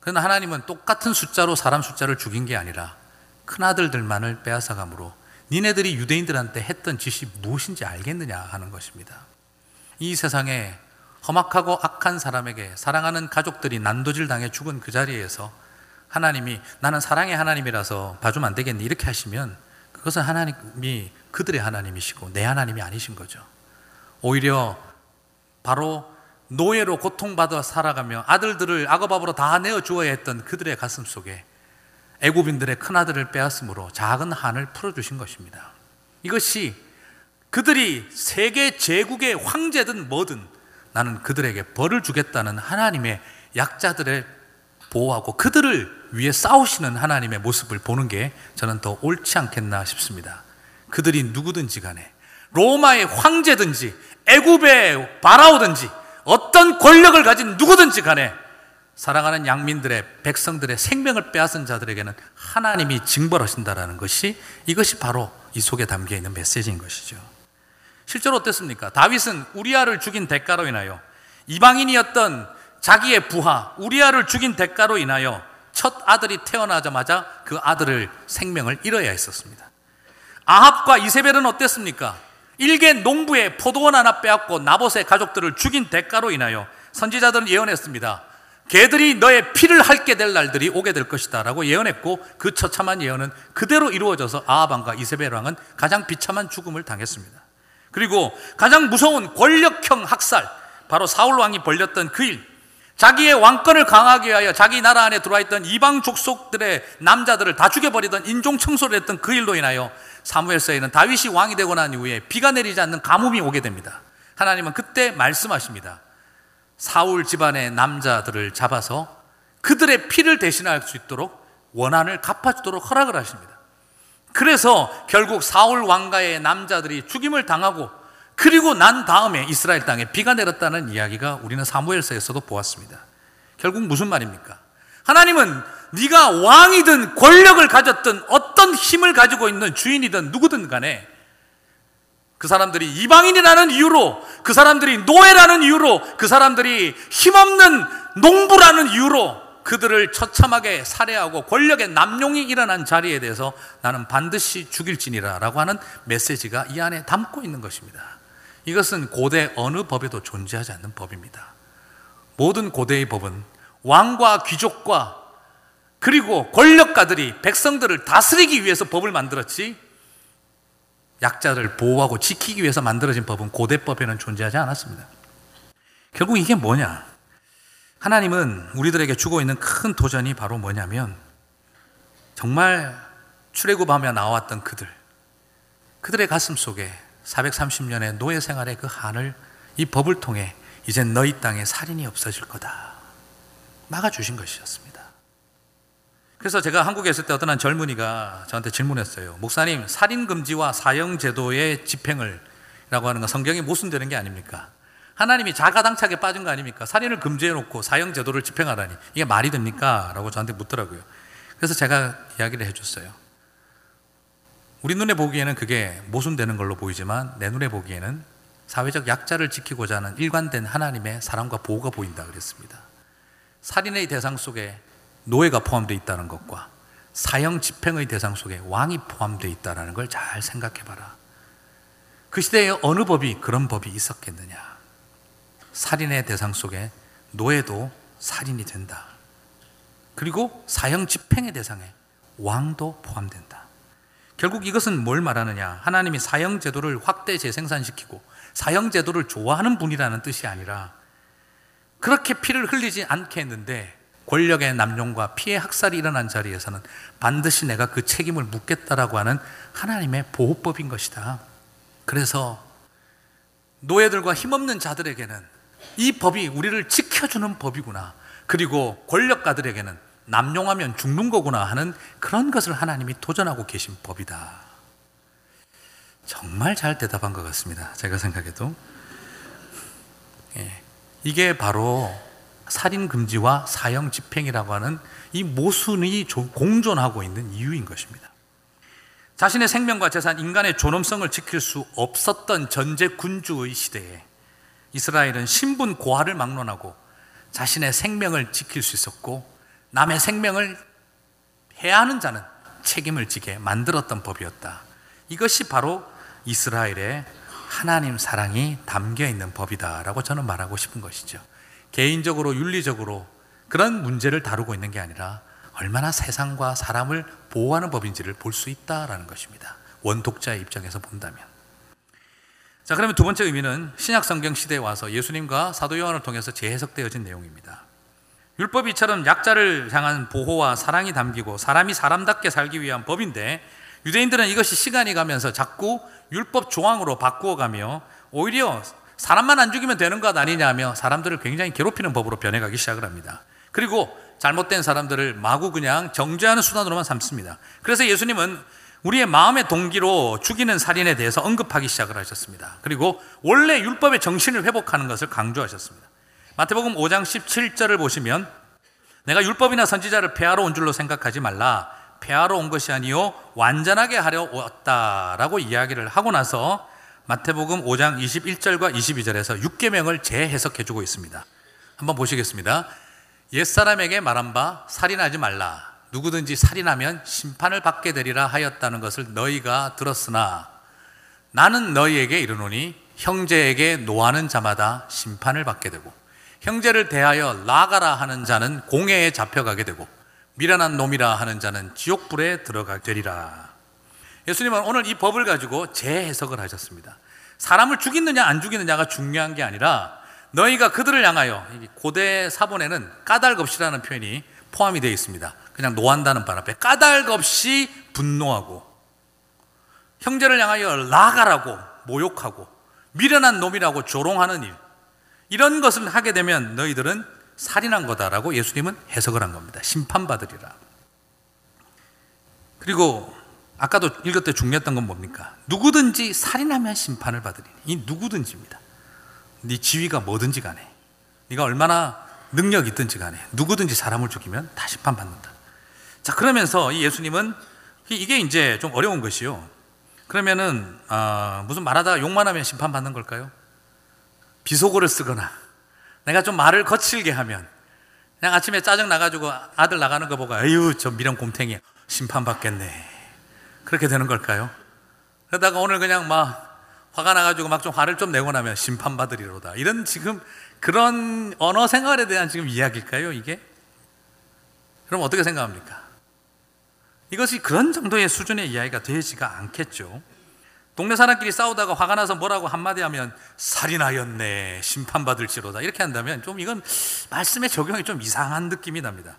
그러나 하나님은 똑같은 숫자로 사람 숫자를 죽인 게 아니라 큰아들들만을 빼앗아가므로 니네들이 유대인들한테 했던 짓이 무엇인지 알겠느냐 하는 것입니다. 이 세상에 험악하고 악한 사람에게 사랑하는 가족들이 난도질 당해 죽은 그 자리에서 하나님이 나는 사랑의 하나님이라서 봐주면 안 되겠니 이렇게 하시면 그것은 하나님이 그들의 하나님이시고 내 하나님이 아니신 거죠. 오히려 바로 노예로 고통받아 살아가며 아들들을 악어밥으로 다 내어주어야 했던 그들의 가슴 속에 애굽인들의 큰아들을 빼앗음으로 작은 한을 풀어주신 것입니다. 이것이 그들이 세계 제국의 황제든 뭐든 나는 그들에게 벌을 주겠다는 하나님의 약자들의 보호하고 그들을 위해 싸우시는 하나님의 모습을 보는 게 저는 더 옳지 않겠나 싶습니다. 그들이 누구든지 간에 로마의 황제든지 애굽의 바라오든지 어떤 권력을 가진 누구든지 간에 사랑하는 양민들의, 백성들의 생명을 빼앗은 자들에게는 하나님이 징벌하신다라는 것이, 이것이 바로 이 속에 담겨있는 메시지인 것이죠. 실제로 어땠습니까? 다윗은 우리아를 죽인 대가로 인하여, 이방인이었던 자기의 부하 우리아를 죽인 대가로 인하여 첫 아들이 태어나자마자 그 아들을 생명을 잃어야 했었습니다. 아합과 이세벨은 어땠습니까? 일개 농부의 포도원 하나 빼앗고 나봇의 가족들을 죽인 대가로 인하여 선지자들은 예언했습니다. 개들이 너의 피를 핥게 될 날들이 오게 될 것이다 라고 예언했고, 그 처참한 예언은 그대로 이루어져서 아합 왕과 이세벨 왕은 가장 비참한 죽음을 당했습니다. 그리고 가장 무서운 권력형 학살, 바로 사울 왕이 벌렸던 그 일, 자기의 왕권을 강하게 위하여 자기 나라 안에 들어와 있던 이방 족속들의 남자들을 다 죽여버리던 인종 청소를 했던 그 일로 인하여 사무엘서에는 다윗이 왕이 되고 난 이후에 비가 내리지 않는 가뭄이 오게 됩니다. 하나님은 그때 말씀하십니다. 사울 집안의 남자들을 잡아서 그들의 피를 대신할 수 있도록 원한을 갚아주도록 허락을 하십니다. 그래서 결국 사울 왕가의 남자들이 죽임을 당하고, 그리고 난 다음에 이스라엘 땅에 비가 내렸다는 이야기가 우리는 사무엘서에서도 보았습니다. 결국 무슨 말입니까? 하나님은 네가 왕이든 권력을 가졌든 어떤 힘을 가지고 있는 주인이든 누구든 간에 그 사람들이 이방인이라는 이유로, 그 사람들이 노예라는 이유로, 그 사람들이 힘없는 농부라는 이유로 그들을 처참하게 살해하고 권력의 남용이 일어난 자리에 대해서 나는 반드시 죽일지니라 라고 하는 메시지가 이 안에 담고 있는 것입니다. 이것은 고대 어느 법에도 존재하지 않는 법입니다. 모든 고대의 법은 왕과 귀족과 그리고 권력가들이 백성들을 다스리기 위해서 법을 만들었지 약자를 보호하고 지키기 위해서 만들어진 법은 고대법에는 존재하지 않았습니다. 결국 이게 뭐냐? 하나님은 우리들에게 주고 있는 큰 도전이 바로 뭐냐면 정말 출애굽하며 나왔던 그들, 그들의 가슴 속에 사백삼십 년의 노예 생활의 그 한을 이 법을 통해 이제 너희 땅에 살인이 없어질 거다 막아주신 것이었습니다. 그래서 제가 한국에 있을 때 어떤 한 젊은이가 저한테 질문했어요. 목사님, 살인금지와 사형제도의 집행을 라고 하는 건 성경이 모순되는 게 아닙니까? 하나님이 자가당착에 빠진 거 아닙니까? 살인을 금지해놓고 사형제도를 집행하다니 이게 말이 됩니까? 라고 저한테 묻더라고요. 그래서 제가 이야기를 해줬어요. 우리 눈에 보기에는 그게 모순되는 걸로 보이지만 내 눈에 보기에는 사회적 약자를 지키고자 하는 일관된 하나님의 사랑과 보호가 보인다 그랬습니다. 살인의 대상 속에 노예가 포함되어 있다는 것과 사형 집행의 대상 속에 왕이 포함되어 있다는 걸 잘 생각해봐라. 그 시대에 어느 법이 그런 법이 있었겠느냐? 살인의 대상 속에 노예도 살인이 된다. 그리고 사형 집행의 대상에 왕도 포함된다. 결국 이것은 뭘 말하느냐? 하나님이 사형 제도를 확대 재생산시키고 사형 제도를 좋아하는 분이라는 뜻이 아니라 그렇게 피를 흘리지 않게 했는데 권력의 남용과 피해 학살이 일어난 자리에서는 반드시 내가 그 책임을 묻겠다라고 하는 하나님의 보호법인 것이다. 그래서 노예들과 힘없는 자들에게는 이 법이 우리를 지켜주는 법이구나, 그리고 권력가들에게는 남용하면 죽는 거구나 하는 그런 것을 하나님이 도전하고 계신 법이다. 정말 잘 대답한 것 같습니다. 제가 생각해도 예, 이게 바로 살인금지와 사형집행이라고 하는 이 모순이 공존하고 있는 이유인 것입니다. 자신의 생명과 재산, 인간의 존엄성을 지킬 수 없었던 전제 군주의 시대에 이스라엘은 신분 고하를 막론하고 자신의 생명을 지킬 수 있었고 남의 생명을 해하는 자는 책임을 지게 만들었던 법이었다. 이것이 바로 이스라엘의 하나님 사랑이 담겨있는 법이다라고 저는 말하고 싶은 것이죠. 개인적으로 윤리적으로 그런 문제를 다루고 있는 게 아니라 얼마나 세상과 사람을 보호하는 법인지를 볼 수 있다라는 것입니다. 원독자의 입장에서 본다면. 자, 그러면 두 번째 의미는 신약 성경 시대에 와서 예수님과 사도 요한을 통해서 재해석되어진 내용입니다. 율법이 이처럼 약자를 향한 보호와 사랑이 담기고 사람이 사람답게 살기 위한 법인데 유대인들은 이것이 시간이 가면서 자꾸 율법 조항으로 바꾸어가며 오히려 사람만 안 죽이면 되는 것 아니냐며 사람들을 굉장히 괴롭히는 법으로 변해가기 시작을 합니다. 그리고 잘못된 사람들을 마구 그냥 정죄하는 수단으로만 삼습니다. 그래서 예수님은 우리의 마음의 동기로 죽이는 살인에 대해서 언급하기 시작을 하셨습니다. 그리고 원래 율법의 정신을 회복하는 것을 강조하셨습니다. 마태복음 오 장 십칠 절을 보시면 내가 율법이나 선지자를 폐하러 온 줄로 생각하지 말라. 폐하러 온 것이 아니요 완전하게 하려 왔다라고 이야기를 하고 나서 마태복음 오 장 이십일 절과 이십이 절에서 육 계명을 재해석해 주고 있습니다. 한번 보시겠습니다. 옛사람에게 말한 바 살인하지 말라. 누구든지 살인하면 심판을 받게 되리라 하였다는 것을 너희가 들었으나 나는 너희에게 이르노니 형제에게 노하는 자마다 심판을 받게 되고 형제를 대하여 나가라 하는 자는 공회에 잡혀가게 되고 미련한 놈이라 하는 자는 지옥불에 들어가게 되리라. 예수님은 오늘 이 법을 가지고 재해석을 하셨습니다. 사람을 죽이느냐 안 죽이느냐가 중요한 게 아니라 너희가 그들을 향하여, 고대 사본에는 까닭없이라는 표현이 포함이 되어 있습니다. 그냥 노한다는 바람에 까닭없이 분노하고 형제를 향하여 나가라고 모욕하고 미련한 놈이라고 조롱하는 일, 이런 것을 하게 되면 너희들은 살인한 거다라고 예수님은 해석을 한 겁니다. 심판받으리라. 그리고 아까도 읽었을 때 중요했던 건 뭡니까? 누구든지 살인하면 심판을 받으리니, 이 누구든지입니다. 네 지위가 뭐든지 간에, 네가 얼마나 능력이 있든지 간에 누구든지 사람을 죽이면 다 심판받는다. 자, 그러면서 이 예수님은 이게 이제 좀 어려운 것이요, 그러면은 아, 무슨 말하다가 욕만 하면 심판받는 걸까요? 비속어를 쓰거나 내가 좀 말을 거칠게 하면, 그냥 아침에 짜증 나가지고 아들 나가는 거 보고 아유 저 미련 곰탱이 심판받겠네, 그렇게 되는 걸까요? 그러다가 오늘 그냥 막 화가 나가지고 막 좀 화를 좀 내고 나면 심판받으리로다. 이런 지금 그런 언어 생활에 대한 지금 이야기일까요, 이게? 그럼 어떻게 생각합니까? 이것이 그런 정도의 수준의 이야기가 되지가 않겠죠. 동네 사람끼리 싸우다가 화가 나서 뭐라고 한마디 하면 살인하였네, 심판받을지로다, 이렇게 한다면 좀 이건 말씀의 적용이 좀 이상한 느낌이 납니다.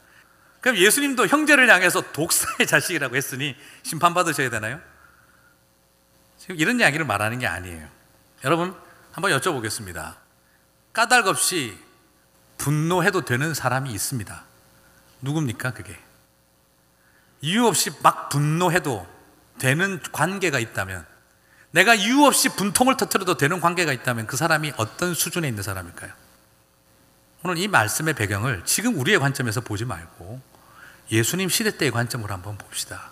그럼 예수님도 형제를 향해서 독사의 자식이라고 했으니 심판받으셔야 되나요? 지금 이런 이야기를 말하는 게 아니에요. 여러분, 한번 여쭤보겠습니다. 까닭없이 분노해도 되는 사람이 있습니다. 누굽니까, 그게? 이유 없이 막 분노해도 되는 관계가 있다면, 내가 이유 없이 분통을 터뜨려도 되는 관계가 있다면 그 사람이 어떤 수준에 있는 사람일까요? 오늘 이 말씀의 배경을 지금 우리의 관점에서 보지 말고 예수님 시대 때의 관점으로 한번 봅시다.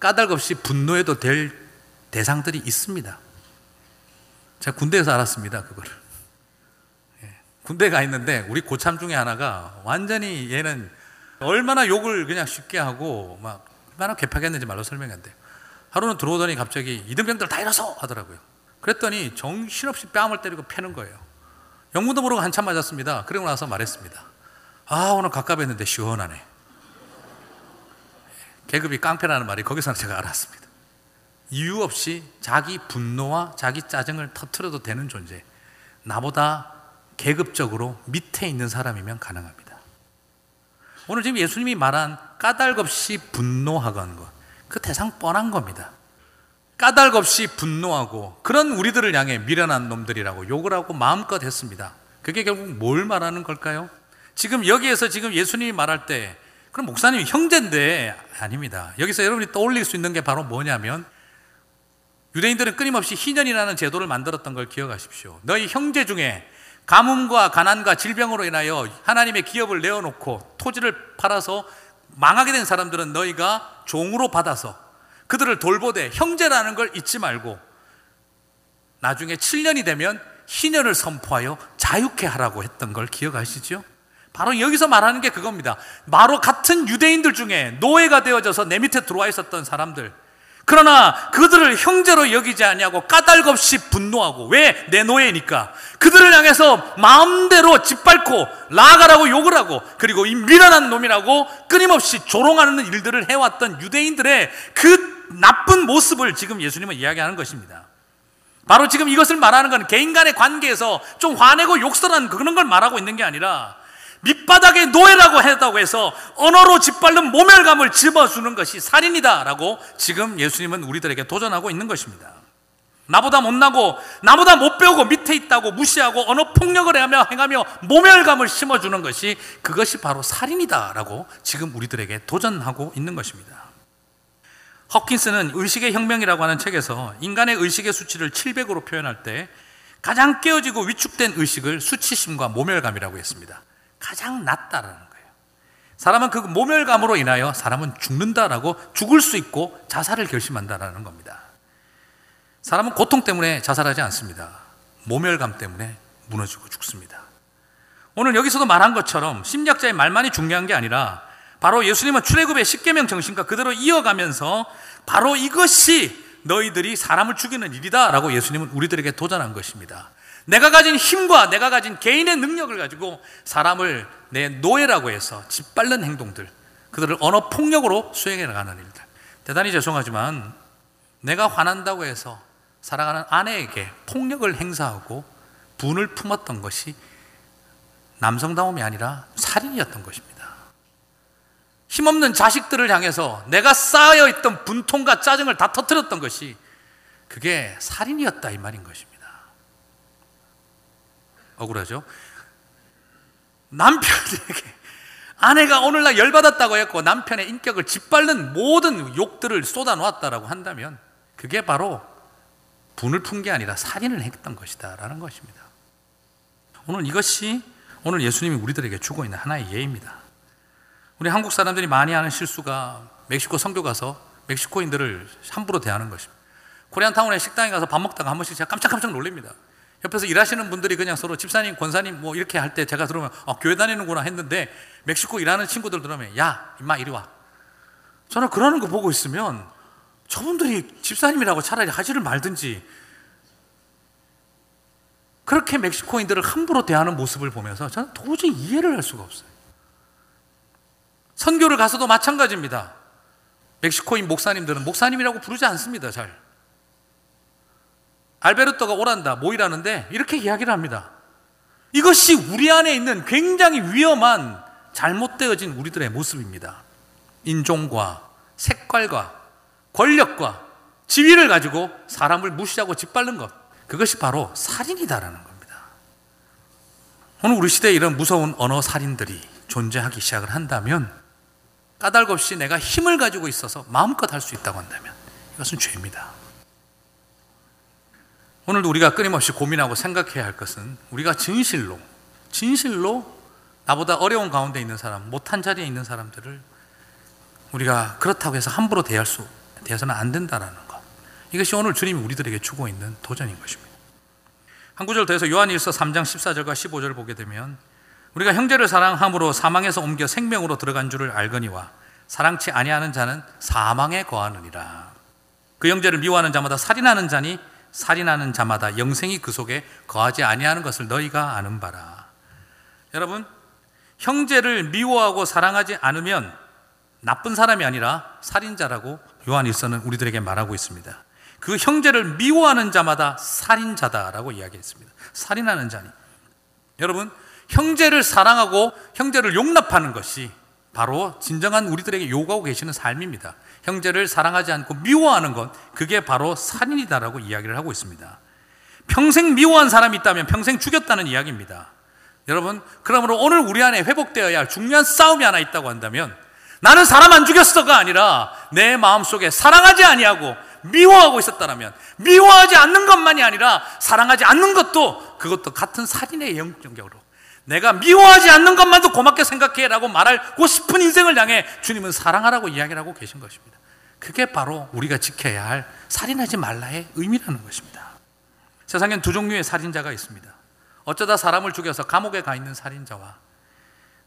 까닭없이 분노해도 될 대상들이 있습니다. 제가 군대에서 알았습니다, 그거를. 군대에 가 있는데 우리 고참 중에 하나가 완전히 얘는 얼마나 욕을 그냥 쉽게 하고 막 얼마나 괴팍하게 했는지 말로 설명한대요. 하루는 들어오더니 갑자기 이등병들 다 일어서 하더라고요. 그랬더니 정신없이 뺨을 때리고 패는 거예요. 영문도 모르고 한참 맞았습니다. 그리고 나서 말했습니다. 아, 오늘 갑갑했는데 시원하네. 계급이 깡패라는 말이 거기서 제가 알았습니다. 이유 없이 자기 분노와 자기 짜증을 터트려도 되는 존재, 나보다 계급적으로 밑에 있는 사람이면 가능합니다. 오늘 지금 예수님이 말한 까닭없이 분노하건 것, 그 대상 뻔한 겁니다. 까닭없이 분노하고 그런 우리들을 향해 미련한 놈들이라고 욕을 하고 마음껏 했습니다. 그게 결국 뭘 말하는 걸까요? 지금 여기에서 지금 예수님이 말할 때, 그럼 목사님이 형제인데, 아닙니다. 여기서 여러분이 떠올릴 수 있는 게 바로 뭐냐면, 유대인들은 끊임없이 희년이라는 제도를 만들었던 걸 기억하십시오. 너희 형제 중에 가뭄과 가난과 질병으로 인하여 하나님의 기업을 내어놓고 토지를 팔아서 망하게 된 사람들은 너희가 종으로 받아서 그들을 돌보되 형제라는 걸 잊지 말고 나중에 칠 년이 되면 희년을 선포하여 자유케 하라고 했던 걸 기억하시죠? 바로 여기서 말하는 게 그겁니다. 바로 같은 유대인들 중에 노예가 되어져서 내 밑에 들어와 있었던 사람들, 그러나 그들을 형제로 여기지 아니하고 까닭없이 분노하고, 왜? 내 노예니까. 그들을 향해서 마음대로 짓밟고 라가라고 욕을 하고, 그리고 이 미련한 놈이라고 끊임없이 조롱하는 일들을 해왔던 유대인들의 그 나쁜 모습을 지금 예수님은 이야기하는 것입니다. 바로 지금 이것을 말하는 건 개인 간의 관계에서 좀 화내고 욕설하는 그런 걸 말하고 있는 게 아니라, 밑바닥에 노예라고 했다고 해서 언어로 짓밟는 모멸감을 집어주는 것이 살인이다 라고 지금 예수님은 우리들에게 도전하고 있는 것입니다. 나보다 못나고 나보다 못 배우고 밑에 있다고 무시하고 언어폭력을 하며 행하며 모멸감을 심어주는 것이, 그것이 바로 살인이다 라고 지금 우리들에게 도전하고 있는 것입니다. 허킨스는 의식의 혁명이라고 하는 책에서 인간의 의식의 수치를 칠백으로 표현할 때 가장 깨어지고 위축된 의식을 수치심과 모멸감이라고 했습니다. 가장 낮다라는 거예요. 사람은 그 모멸감으로 인하여 사람은 죽는다라고, 죽을 수 있고 자살을 결심한다라는 겁니다. 사람은 고통 때문에 자살하지 않습니다. 모멸감 때문에 무너지고 죽습니다. 오늘 여기서도 말한 것처럼 심리학자의 말만이 중요한 게 아니라, 바로 예수님은 출애굽의 십계명 정신과 그대로 이어가면서 바로 이것이 너희들이 사람을 죽이는 일이다라고 예수님은 우리들에게 도전한 것입니다. 내가 가진 힘과 내가 가진 개인의 능력을 가지고 사람을 내 노예라고 해서 짓밟는 행동들, 그들을 언어폭력으로 수행해 나가는 일들. 대단히 죄송하지만 내가 화난다고 해서 사랑하는 아내에게 폭력을 행사하고 분을 품었던 것이 남성다움이 아니라 살인이었던 것입니다. 힘없는 자식들을 향해서 내가 쌓여있던 분통과 짜증을 다 터뜨렸던 것이, 그게 살인이었다, 이 말인 것입니다. 억울하죠? 남편에게 아내가 오늘날 열받았다고 했고 남편의 인격을 짓밟는 모든 욕들을 쏟아놓았다라고 한다면, 그게 바로 분을 푼 게 아니라 살인을 했던 것이다 라는 것입니다. 오늘 이것이 오늘 예수님이 우리들에게 주고 있는 하나의 예입니다. 우리 한국 사람들이 많이 하는 실수가 멕시코 선교 가서 멕시코인들을 함부로 대하는 것입니다. 코리안타운에 식당에 가서 밥 먹다가 한 번씩 제가 깜짝깜짝 놀랍니다. 옆에서 일하시는 분들이 그냥 서로 집사님, 권사님 뭐 이렇게 할 때 제가 들으면 아, 교회 다니는구나 했는데, 멕시코 일하는 친구들 들으면 야, 임마 이리 와. 저는 그러는 거 보고 있으면 저분들이 집사님이라고 차라리 하지를 말든지 그렇게 멕시코인들을 함부로 대하는 모습을 보면서 저는 도저히 이해를 할 수가 없어요. 선교를 가서도 마찬가지입니다. 멕시코인 목사님들은 목사님이라고 부르지 않습니다. 잘 알베르토가 오란다, 모이라는데 이렇게 이야기를 합니다. 이것이 우리 안에 있는 굉장히 위험한 잘못되어진 우리들의 모습입니다. 인종과 색깔과 권력과 지위를 가지고 사람을 무시하고 짓밟는 것, 그것이 바로 살인이다라는 겁니다. 오늘 우리 시대에 이런 무서운 언어 살인들이 존재하기 시작을 한다면, 까닭 없이 내가 힘을 가지고 있어서 마음껏 할 수 있다고 한다면 이것은 죄입니다. 오늘도 우리가 끊임없이 고민하고 생각해야 할 것은, 우리가 진실로 진실로 나보다 어려운 가운데 있는 사람, 못한 자리에 있는 사람들을 우리가 그렇다고 해서 함부로 대할 수 대해서는 안 된다라는 것, 이것이 오늘 주님이 우리들에게 주고 있는 도전인 것입니다. 한 구절 더해서 요한일서 삼 장 십사 절과 십오 절을 보게 되면, 우리가 형제를 사랑함으로 사망에서 옮겨 생명으로 들어간 줄을 알거니와 사랑치 아니하는 자는 사망에 거하느니라. 그 형제를 미워하는 자마다 살인하는 자니 살인하는 자마다 영생이 그 속에 거하지 아니하는 것을 너희가 아는 바라. 여러분, 형제를 미워하고 사랑하지 않으면 나쁜 사람이 아니라 살인자라고 요한일서는 우리들에게 말하고 있습니다. 그 형제를 미워하는 자마다 살인자다라고 이야기했습니다. 살인하는 자니. 여러분, 형제를 사랑하고 형제를 용납하는 것이 바로 진정한 우리들에게 요구하고 계시는 삶입니다. 형제를 사랑하지 않고 미워하는 것, 그게 바로 살인이다라고 이야기를 하고 있습니다. 평생 미워한 사람이 있다면 평생 죽였다는 이야기입니다. 여러분, 그러므로 오늘 우리 안에 회복되어야 할 중요한 싸움이 하나 있다고 한다면, 나는 사람 안 죽였어가 아니라 내 마음속에 사랑하지 아니하고 미워하고 있었다면, 미워하지 않는 것만이 아니라 사랑하지 않는 것도, 그것도 같은 살인의 영역으로, 내가 미워하지 않는 것만도 고맙게 생각해 라고 말하고 싶은 인생을 향해 주님은 사랑하라고 이야기를 하고 계신 것입니다. 그게 바로 우리가 지켜야 할 살인하지 말라의 의미라는 것입니다. 세상엔 두 종류의 살인자가 있습니다. 어쩌다 사람을 죽여서 감옥에 가 있는 살인자와,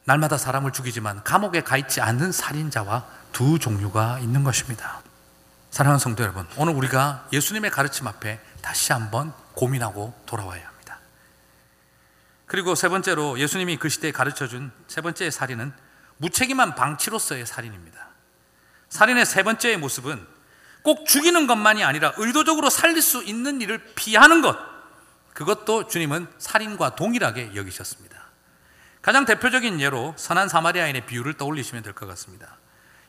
날마다 사람을 죽이지만 감옥에 가 있지 않는 살인자와, 두 종류가 있는 것입니다. 사랑하는 성도 여러분, 오늘 우리가 예수님의 가르침 앞에 다시 한번 고민하고 돌아와야 합니다. 그리고 세 번째로, 예수님이 그 시대에 가르쳐준 세 번째의 살인은 무책임한 방치로서의 살인입니다. 살인의 세 번째의 모습은 꼭 죽이는 것만이 아니라 의도적으로 살릴 수 있는 일을 피하는 것, 그것도 주님은 살인과 동일하게 여기셨습니다. 가장 대표적인 예로 선한 사마리아인의 비유를 떠올리시면 될 것 같습니다.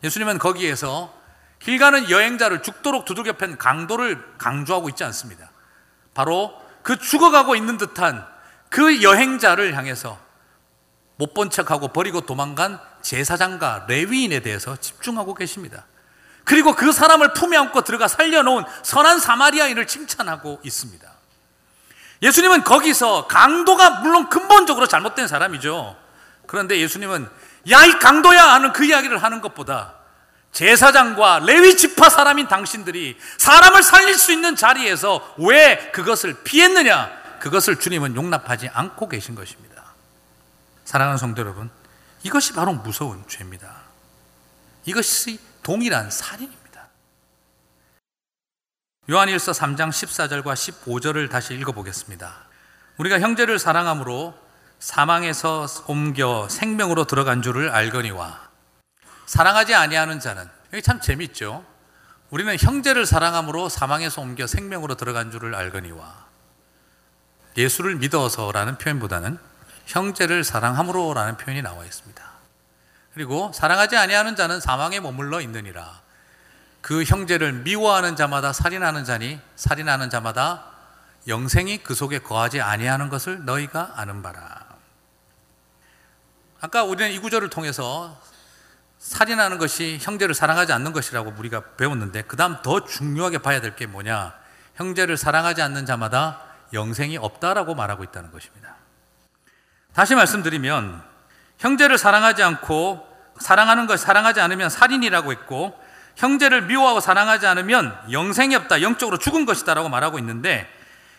예수님은 거기에서 길 가는 여행자를 죽도록 두들겨 팬 강도를 강조하고 있지 않습니다. 바로 그 죽어가고 있는 듯한 그 여행자를 향해서 못 본 척하고 버리고 도망간 제사장과 레위인에 대해서 집중하고 계십니다. 그리고 그 사람을 품에 안고 들어가 살려놓은 선한 사마리아인을 칭찬하고 있습니다. 예수님은 거기서 강도가 물론 근본적으로 잘못된 사람이죠. 그런데 예수님은 야, 이 강도야 하는 그 이야기를 하는 것보다, 제사장과 레위 지파 사람인 당신들이 사람을 살릴 수 있는 자리에서 왜 그것을 피했느냐, 그것을 주님은 용납하지 않고 계신 것입니다. 사랑하는 성도 여러분, 이것이 바로 무서운 죄입니다. 이것이 동일한 살인입니다. 요한일서 삼 장 십사 절과 십오 절을 다시 읽어보겠습니다. 우리가 형제를 사랑함으로 사망에서 옮겨 생명으로 들어간 줄을 알거니와 사랑하지 아니하는 자는, 여기 참 재미있죠? 우리는 형제를 사랑함으로 사망에서 옮겨 생명으로 들어간 줄을 알거니와, 예수를 믿어서라는 표현보다는 형제를 사랑함으로라는 표현이 나와 있습니다. 그리고 사랑하지 아니하는 자는 사망에 머물러 있느니라. 그 형제를 미워하는 자마다 살인하는 자니 살인하는 자마다 영생이 그 속에 거하지 아니하는 것을 너희가 아는 바라. 아까 우리는 이 구절을 통해서 살인하는 것이 형제를 사랑하지 않는 것이라고 우리가 배웠는데, 그 다음 더 중요하게 봐야 될 게 뭐냐, 형제를 사랑하지 않는 자마다 영생이 없다라고 말하고 있다는 것입니다. 다시 말씀드리면, 형제를 사랑하지 않고 사랑하는 것, 사랑하지 않으면 살인이라고 했고, 형제를 미워하고 사랑하지 않으면 영생이 없다, 영적으로 죽은 것이다라고 말하고 있는데,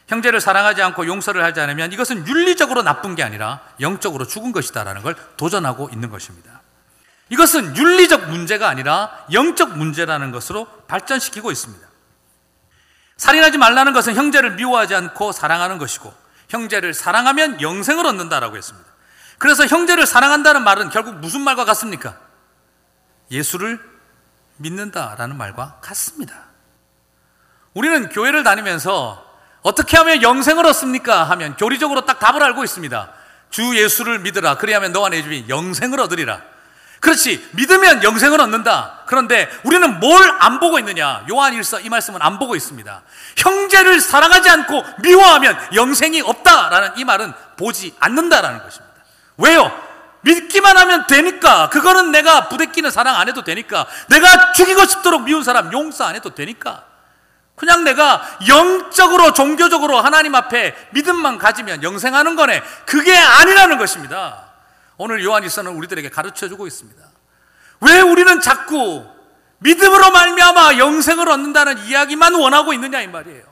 형제를 사랑하지 않고 용서를 하지 않으면 이것은 윤리적으로 나쁜 게 아니라 영적으로 죽은 것이다라는 걸 도전하고 있는 것입니다. 이것은 윤리적 문제가 아니라 영적 문제라는 것으로 발전시키고 있습니다. 살인하지 말라는 것은 형제를 미워하지 않고 사랑하는 것이고, 형제를 사랑하면 영생을 얻는다라고 했습니다. 그래서 형제를 사랑한다는 말은 결국 무슨 말과 같습니까? 예수를 믿는다라는 말과 같습니다. 우리는 교회를 다니면서 어떻게 하면 영생을 얻습니까? 하면 교리적으로 딱 답을 알고 있습니다. 주 예수를 믿으라. 그리하면 너와 내 집이 영생을 얻으리라. 그렇지, 믿으면 영생을 얻는다. 그런데 우리는 뭘 안 보고 있느냐? 요한일서 이 말씀은 안 보고 있습니다. 형제를 사랑하지 않고 미워하면 영생이 없다라는 이 말은 보지 않는다라는 것입니다. 왜요? 믿기만 하면 되니까. 그거는 내가 부대끼는 사랑 안 해도 되니까. 내가 죽이고 싶도록 미운 사람 용서 안 해도 되니까. 그냥 내가 영적으로 종교적으로 하나님 앞에 믿음만 가지면 영생하는 거네. 그게 아니라는 것입니다. 오늘 요한일서는 우리들에게 가르쳐주고 있습니다. 왜 우리는 자꾸 믿음으로 말미암아 영생을 얻는다는 이야기만 원하고 있느냐 이 말이에요.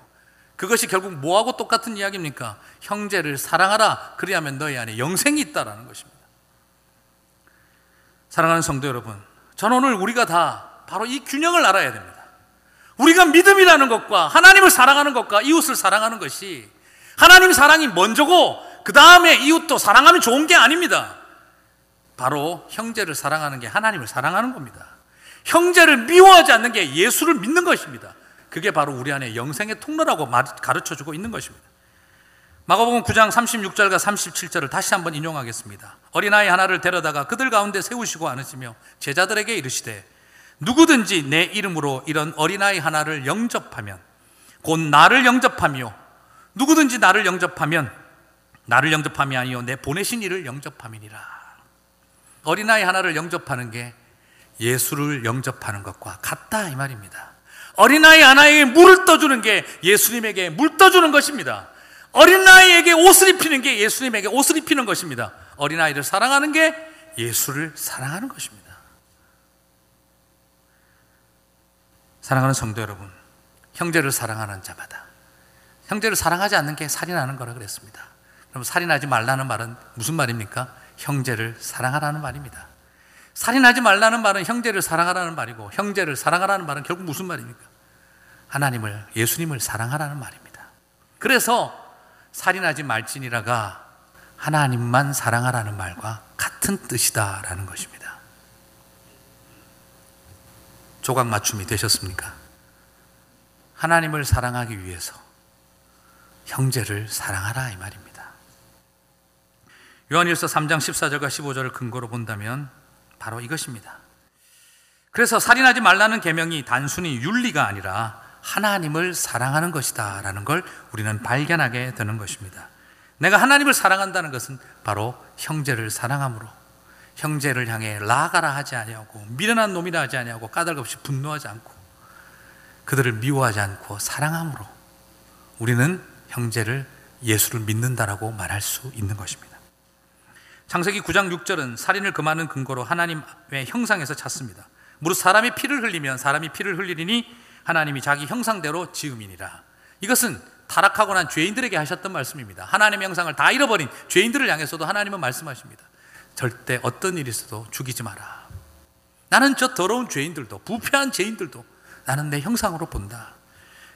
그것이 결국 뭐하고 똑같은 이야기입니까? 형제를 사랑하라. 그리하면 너희 안에 영생이 있다라는 것입니다. 사랑하는 성도 여러분, 저는 오늘 우리가 다 바로 이 균형을 알아야 됩니다. 우리가 믿음이라는 것과 하나님을 사랑하는 것과 이웃을 사랑하는 것이, 하나님 사랑이 먼저고 그 다음에 이웃도 사랑하면 좋은 게 아닙니다. 바로 형제를 사랑하는 게 하나님을 사랑하는 겁니다. 형제를 미워하지 않는 게 예수를 믿는 것입니다. 그게 바로 우리 안에 영생의 통로라고 가르쳐주고 있는 것입니다. 마가복음 구장 삼십육절과 삼십칠절을 다시 한번 인용하겠습니다. 어린아이 하나를 데려다가 그들 가운데 세우시고 안으시며 제자들에게 이르시되 누구든지 내 이름으로 이런 어린아이 하나를 영접하면 곧 나를 영접하며 누구든지 나를 영접하면 나를 영접함이 아니요 내 보내신 이를 영접함이니라. 어린아이 하나를 영접하는 게 예수를 영접하는 것과 같다 이 말입니다. 어린아이 하나에게 물을 떠주는 게 예수님에게 물 떠주는 것입니다. 어린아이에게 옷을 입히는 게 예수님에게 옷을 입히는 것입니다. 어린아이를 사랑하는 게 예수를 사랑하는 것입니다. 사랑하는 성도 여러분, 형제를 사랑하는 자마다, 형제를 사랑하지 않는 게 살인하는 거라 그랬습니다. 그럼 살인하지 말라는 말은 무슨 말입니까? 형제를 사랑하라는 말입니다. 살인하지 말라는 말은 형제를 사랑하라는 말이고, 형제를 사랑하라는 말은 결국 무슨 말입니까? 하나님을, 예수님을 사랑하라는 말입니다. 그래서 살인하지 말지니라가 하나님만 사랑하라는 말과 같은 뜻이다라는 것입니다. 조각 맞춤이 되셨습니까? 하나님을 사랑하기 위해서 형제를 사랑하라 이 말입니다. 요한일서 삼장 십사절과 십오절을 근거로 본다면 바로 이것입니다. 그래서 살인하지 말라는 계명이 단순히 윤리가 아니라 하나님을 사랑하는 것이다 라는 걸 우리는 발견하게 되는 것입니다. 내가 하나님을 사랑한다는 것은 바로 형제를 사랑함으로, 형제를 향해 라가라 하지 아니하고 미련한 놈이라 하지 아니하고 까닭없이 분노하지 않고 그들을 미워하지 않고 사랑함으로 우리는 형제를, 예수를 믿는다라고 말할 수 있는 것입니다. 창세기 구장 육절은 살인을 금하는 근거로 하나님의 형상에서 찾습니다. 무릇 사람이 피를 흘리면 사람이 피를 흘리리니 하나님이 자기 형상대로 지음이니라. 이것은 타락하고 난 죄인들에게 하셨던 말씀입니다. 하나님의 형상을 다 잃어버린 죄인들을 향해서도 하나님은 말씀하십니다. 절대 어떤 일이 있어도 죽이지 마라. 나는 저 더러운 죄인들도, 부패한 죄인들도 나는 내 형상으로 본다.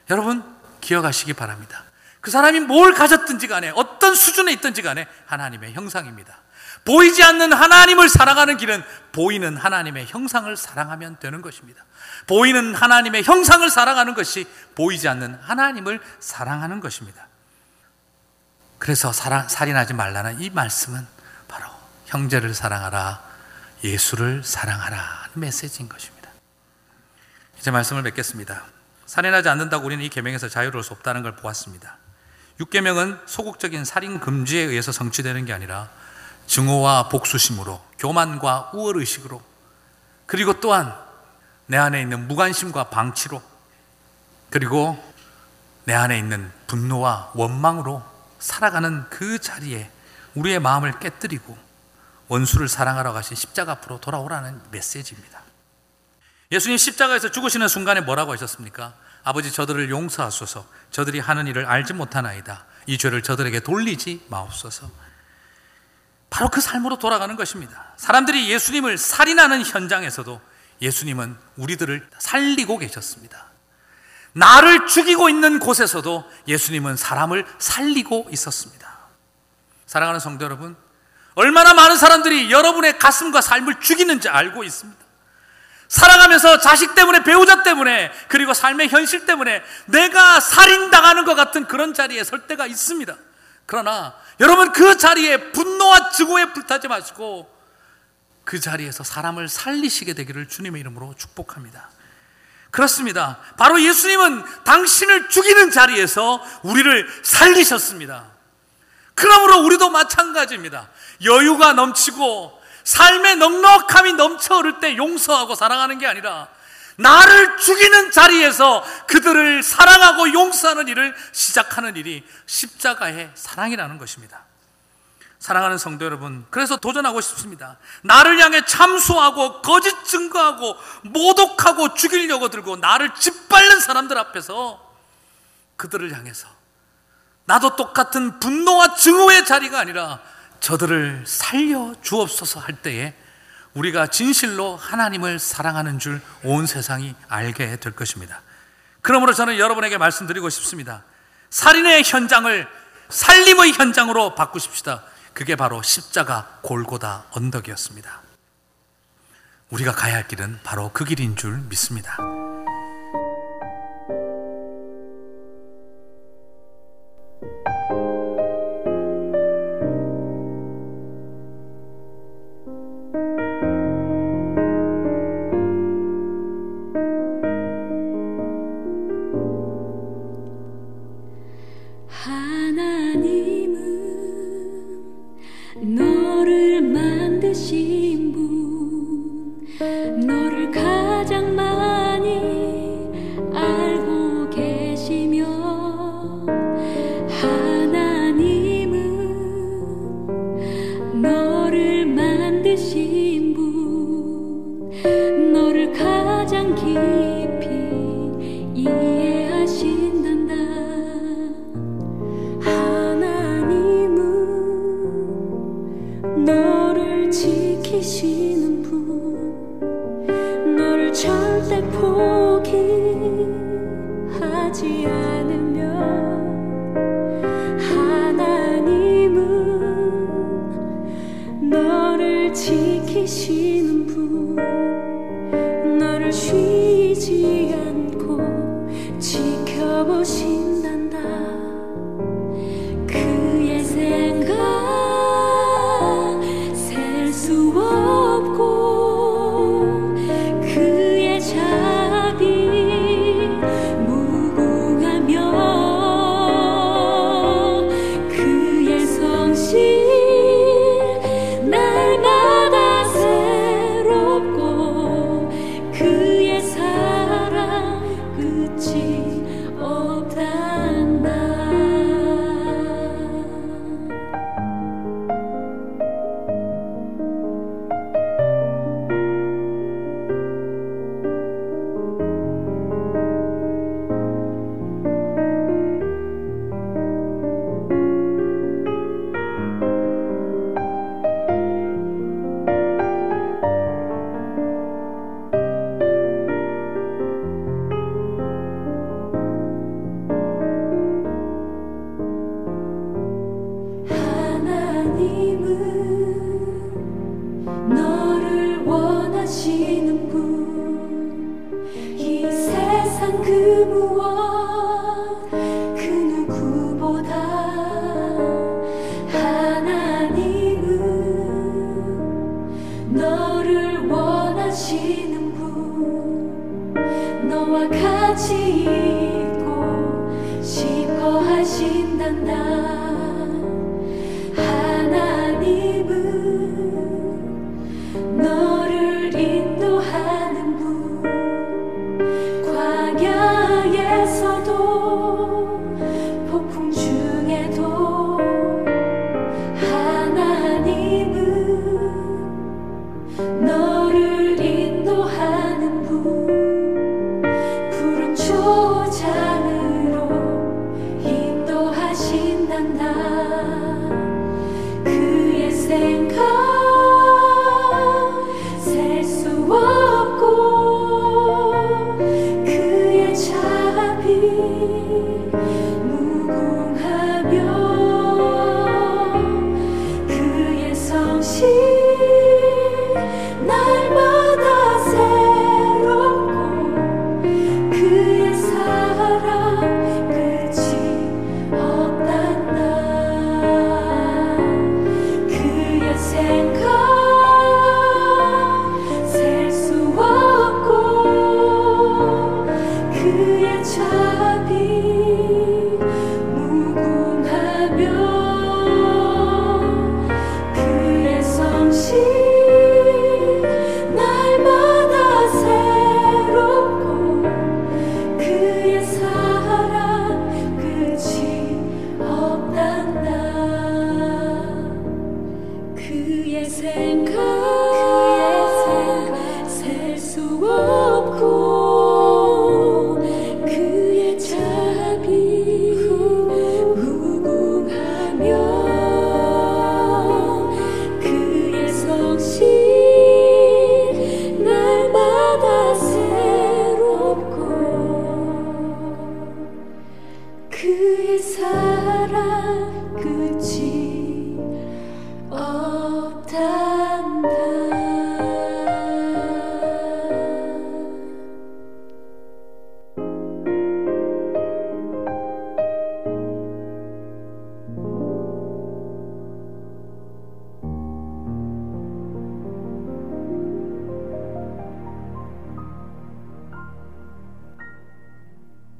여러분, 기억하시기 바랍니다. 그 사람이 뭘 가졌든지 간에, 어떤 수준에 있든지 간에 하나님의 형상입니다. 보이지 않는 하나님을 사랑하는 길은 보이는 하나님의 형상을 사랑하면 되는 것입니다. 보이는 하나님의 형상을 사랑하는 것이 보이지 않는 하나님을 사랑하는 것입니다. 그래서 사랑, 살인하지 말라는 이 말씀은 바로 형제를 사랑하라, 예수를 사랑하라 메시지인 것입니다. 이제 말씀을 맺겠습니다. 살인하지 않는다고 우리는 이 계명에서 자유로울 수 없다는 걸 보았습니다. 육 계명은 소극적인 살인 금지에 의해서 성취되는 게 아니라 증오와 복수심으로, 교만과 우월의식으로, 그리고 또한 내 안에 있는 무관심과 방치로, 그리고 내 안에 있는 분노와 원망으로 살아가는 그 자리에 우리의 마음을 깨뜨리고 원수를 사랑하라고 하신 십자가 앞으로 돌아오라는 메시지입니다. 예수님 십자가에서 죽으시는 순간에 뭐라고 하셨습니까? 아버지, 저들을 용서하소서. 저들이 하는 일을 알지 못하나이다. 이 죄를 저들에게 돌리지 마옵소서. 바로 그 삶으로 돌아가는 것입니다. 사람들이 예수님을 살인하는 현장에서도 예수님은 우리들을 살리고 계셨습니다. 나를 죽이고 있는 곳에서도 예수님은 사람을 살리고 있었습니다. 사랑하는 성도 여러분, 얼마나 많은 사람들이 여러분의 가슴과 삶을 죽이는지 알고 있습니다. 살아가면서 자식 때문에, 배우자 때문에, 그리고 삶의 현실 때문에 내가 살인당하는 것 같은 그런 자리에 설 때가 있습니다. 그러나 여러분, 그 자리에 분노와 증오에 불타지 마시고 그 자리에서 사람을 살리시게 되기를 주님의 이름으로 축복합니다. 그렇습니다. 바로 예수님은 당신을 죽이는 자리에서 우리를 살리셨습니다. 그러므로 우리도 마찬가지입니다. 여유가 넘치고 삶의 넉넉함이 넘쳐 흐를 때 용서하고 사랑하는 게 아니라 나를 죽이는 자리에서 그들을 사랑하고 용서하는 일을 시작하는 일이 십자가의 사랑이라는 것입니다. 사랑하는 성도 여러분, 그래서 도전하고 싶습니다. 나를 향해 참수하고 거짓 증거하고 모독하고 죽이려고 들고 나를 짓밟는 사람들 앞에서 그들을 향해서 나도 똑같은 분노와 증오의 자리가 아니라 저들을 살려 주옵소서 할 때에 우리가 진실로 하나님을 사랑하는 줄 온 세상이 알게 될 것입니다. 그러므로 저는 여러분에게 말씀드리고 싶습니다. 살인의 현장을 살림의 현장으로 바꾸십시다. 그게 바로 십자가 골고다 언덕이었습니다. 우리가 가야 할 길은 바로 그 길인 줄 믿습니다.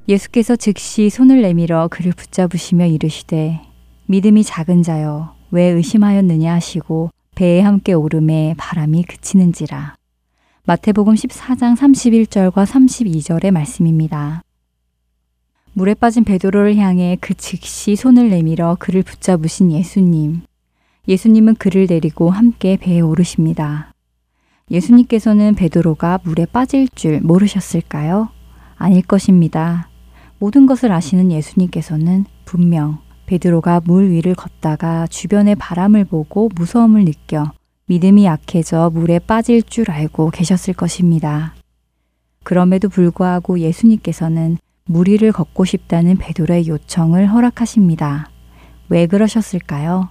예수께서 즉시 손을 내밀어 그를 붙잡으시며 이르시되 믿음이 작은 자여 왜 의심하였느냐 하시고 배에 함께 오름에 바람이 그치는지라. 마태복음 십사 장 삼십일 절과 삼십이 절의 말씀입니다. 물에 빠진 베드로를 향해 그 즉시 손을 내밀어 그를 붙잡으신 예수님. 예수님은 그를 내리고 함께 배에 오르십니다. 예수님께서는 베드로가 물에 빠질 줄 모르셨을까요? 아닐 것입니다. 모든 것을 아시는 예수님께서는 분명 베드로가 물 위를 걷다가 주변의 바람을 보고 무서움을 느껴 믿음이 약해져 물에 빠질 줄 알고 계셨을 것입니다. 그럼에도 불구하고 예수님께서는 물 위를 걷고 싶다는 베드로의 요청을 허락하십니다. 왜 그러셨을까요?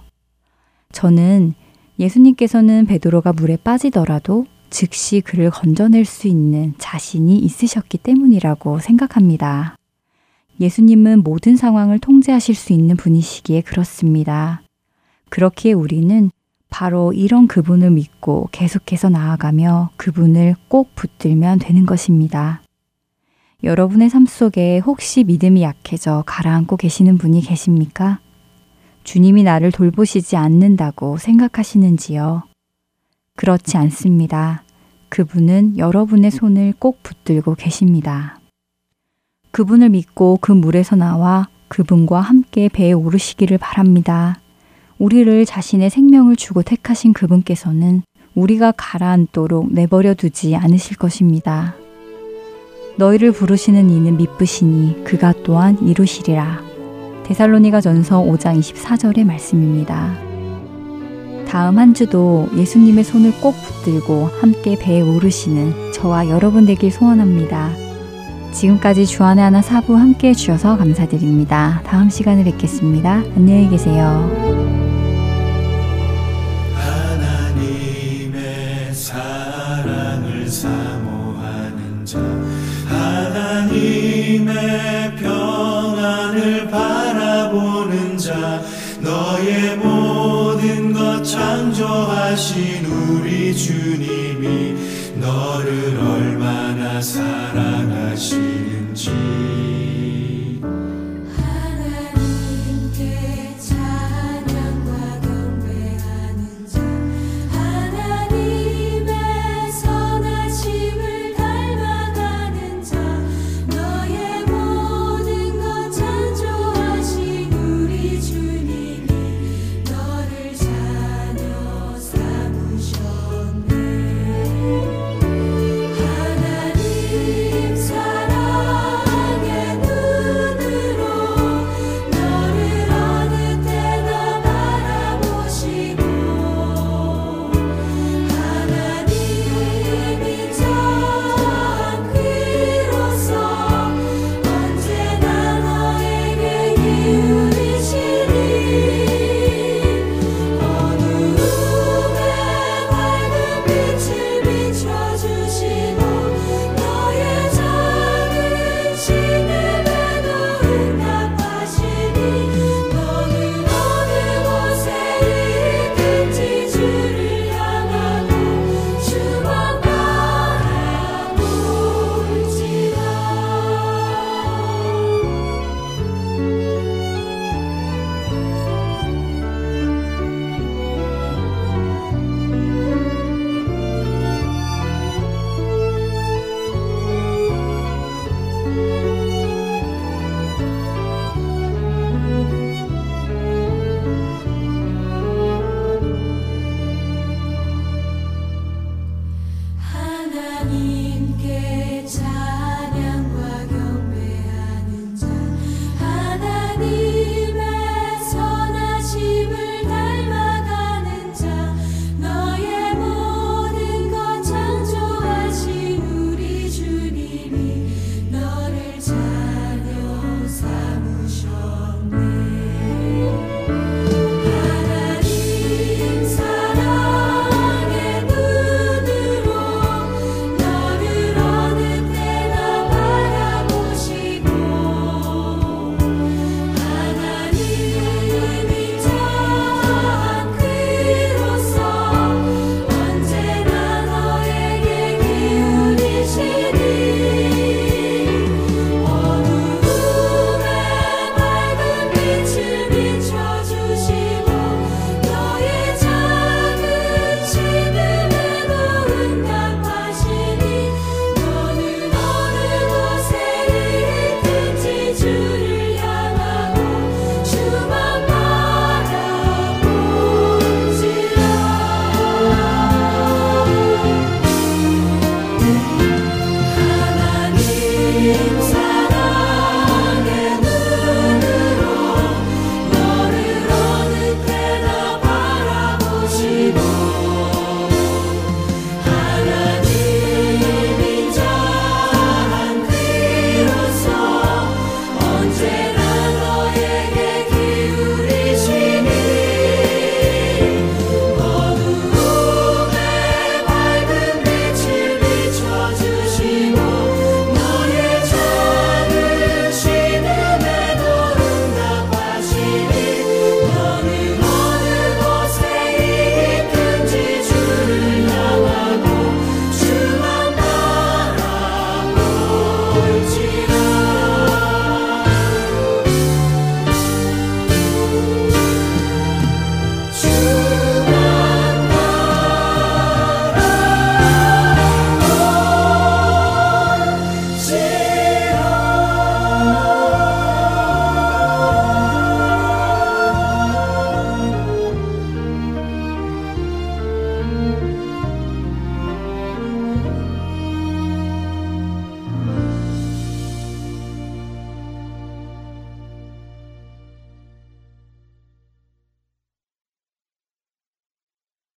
저는 예수님께서는 베드로가 물에 빠지더라도 즉시 그를 건져낼 수 있는 자신이 있으셨기 때문이라고 생각합니다. 예수님은 모든 상황을 통제하실 수 있는 분이시기에 그렇습니다. 그렇기에 우리는 바로 이런 그분을 믿고 계속해서 나아가며 그분을 꼭 붙들면 되는 것입니다. 여러분의 삶 속에 혹시 믿음이 약해져 가라앉고 계시는 분이 계십니까? 주님이 나를 돌보시지 않는다고 생각하시는지요? 그렇지 않습니다. 그분은 여러분의 손을 꼭 붙들고 계십니다. 그분을 믿고 그 물에서 나와 그분과 함께 배에 오르시기를 바랍니다. 우리를 자신의 생명을 주고 택하신 그분께서는 우리가 가라앉도록 내버려 두지 않으실 것입니다. 너희를 부르시는 이는 미쁘시니 그가 또한 이루시리라. 데살로니가전서 오 장 이십사 절의 말씀입니다. 다음 한 주도 예수님의 손을 꼭 붙들고 함께 배에 오르시는 저와 여러분 되길 소원합니다. 지금까지 주안의 하나 사부 함께 해주셔서 감사드립니다. 다음 시간에 뵙겠습니다. 안녕히 계세요. 하나님의 평안을 바라보는 자 너의 모든 것 창조하신 우리 주님이 너를 얼마나 사랑하시는지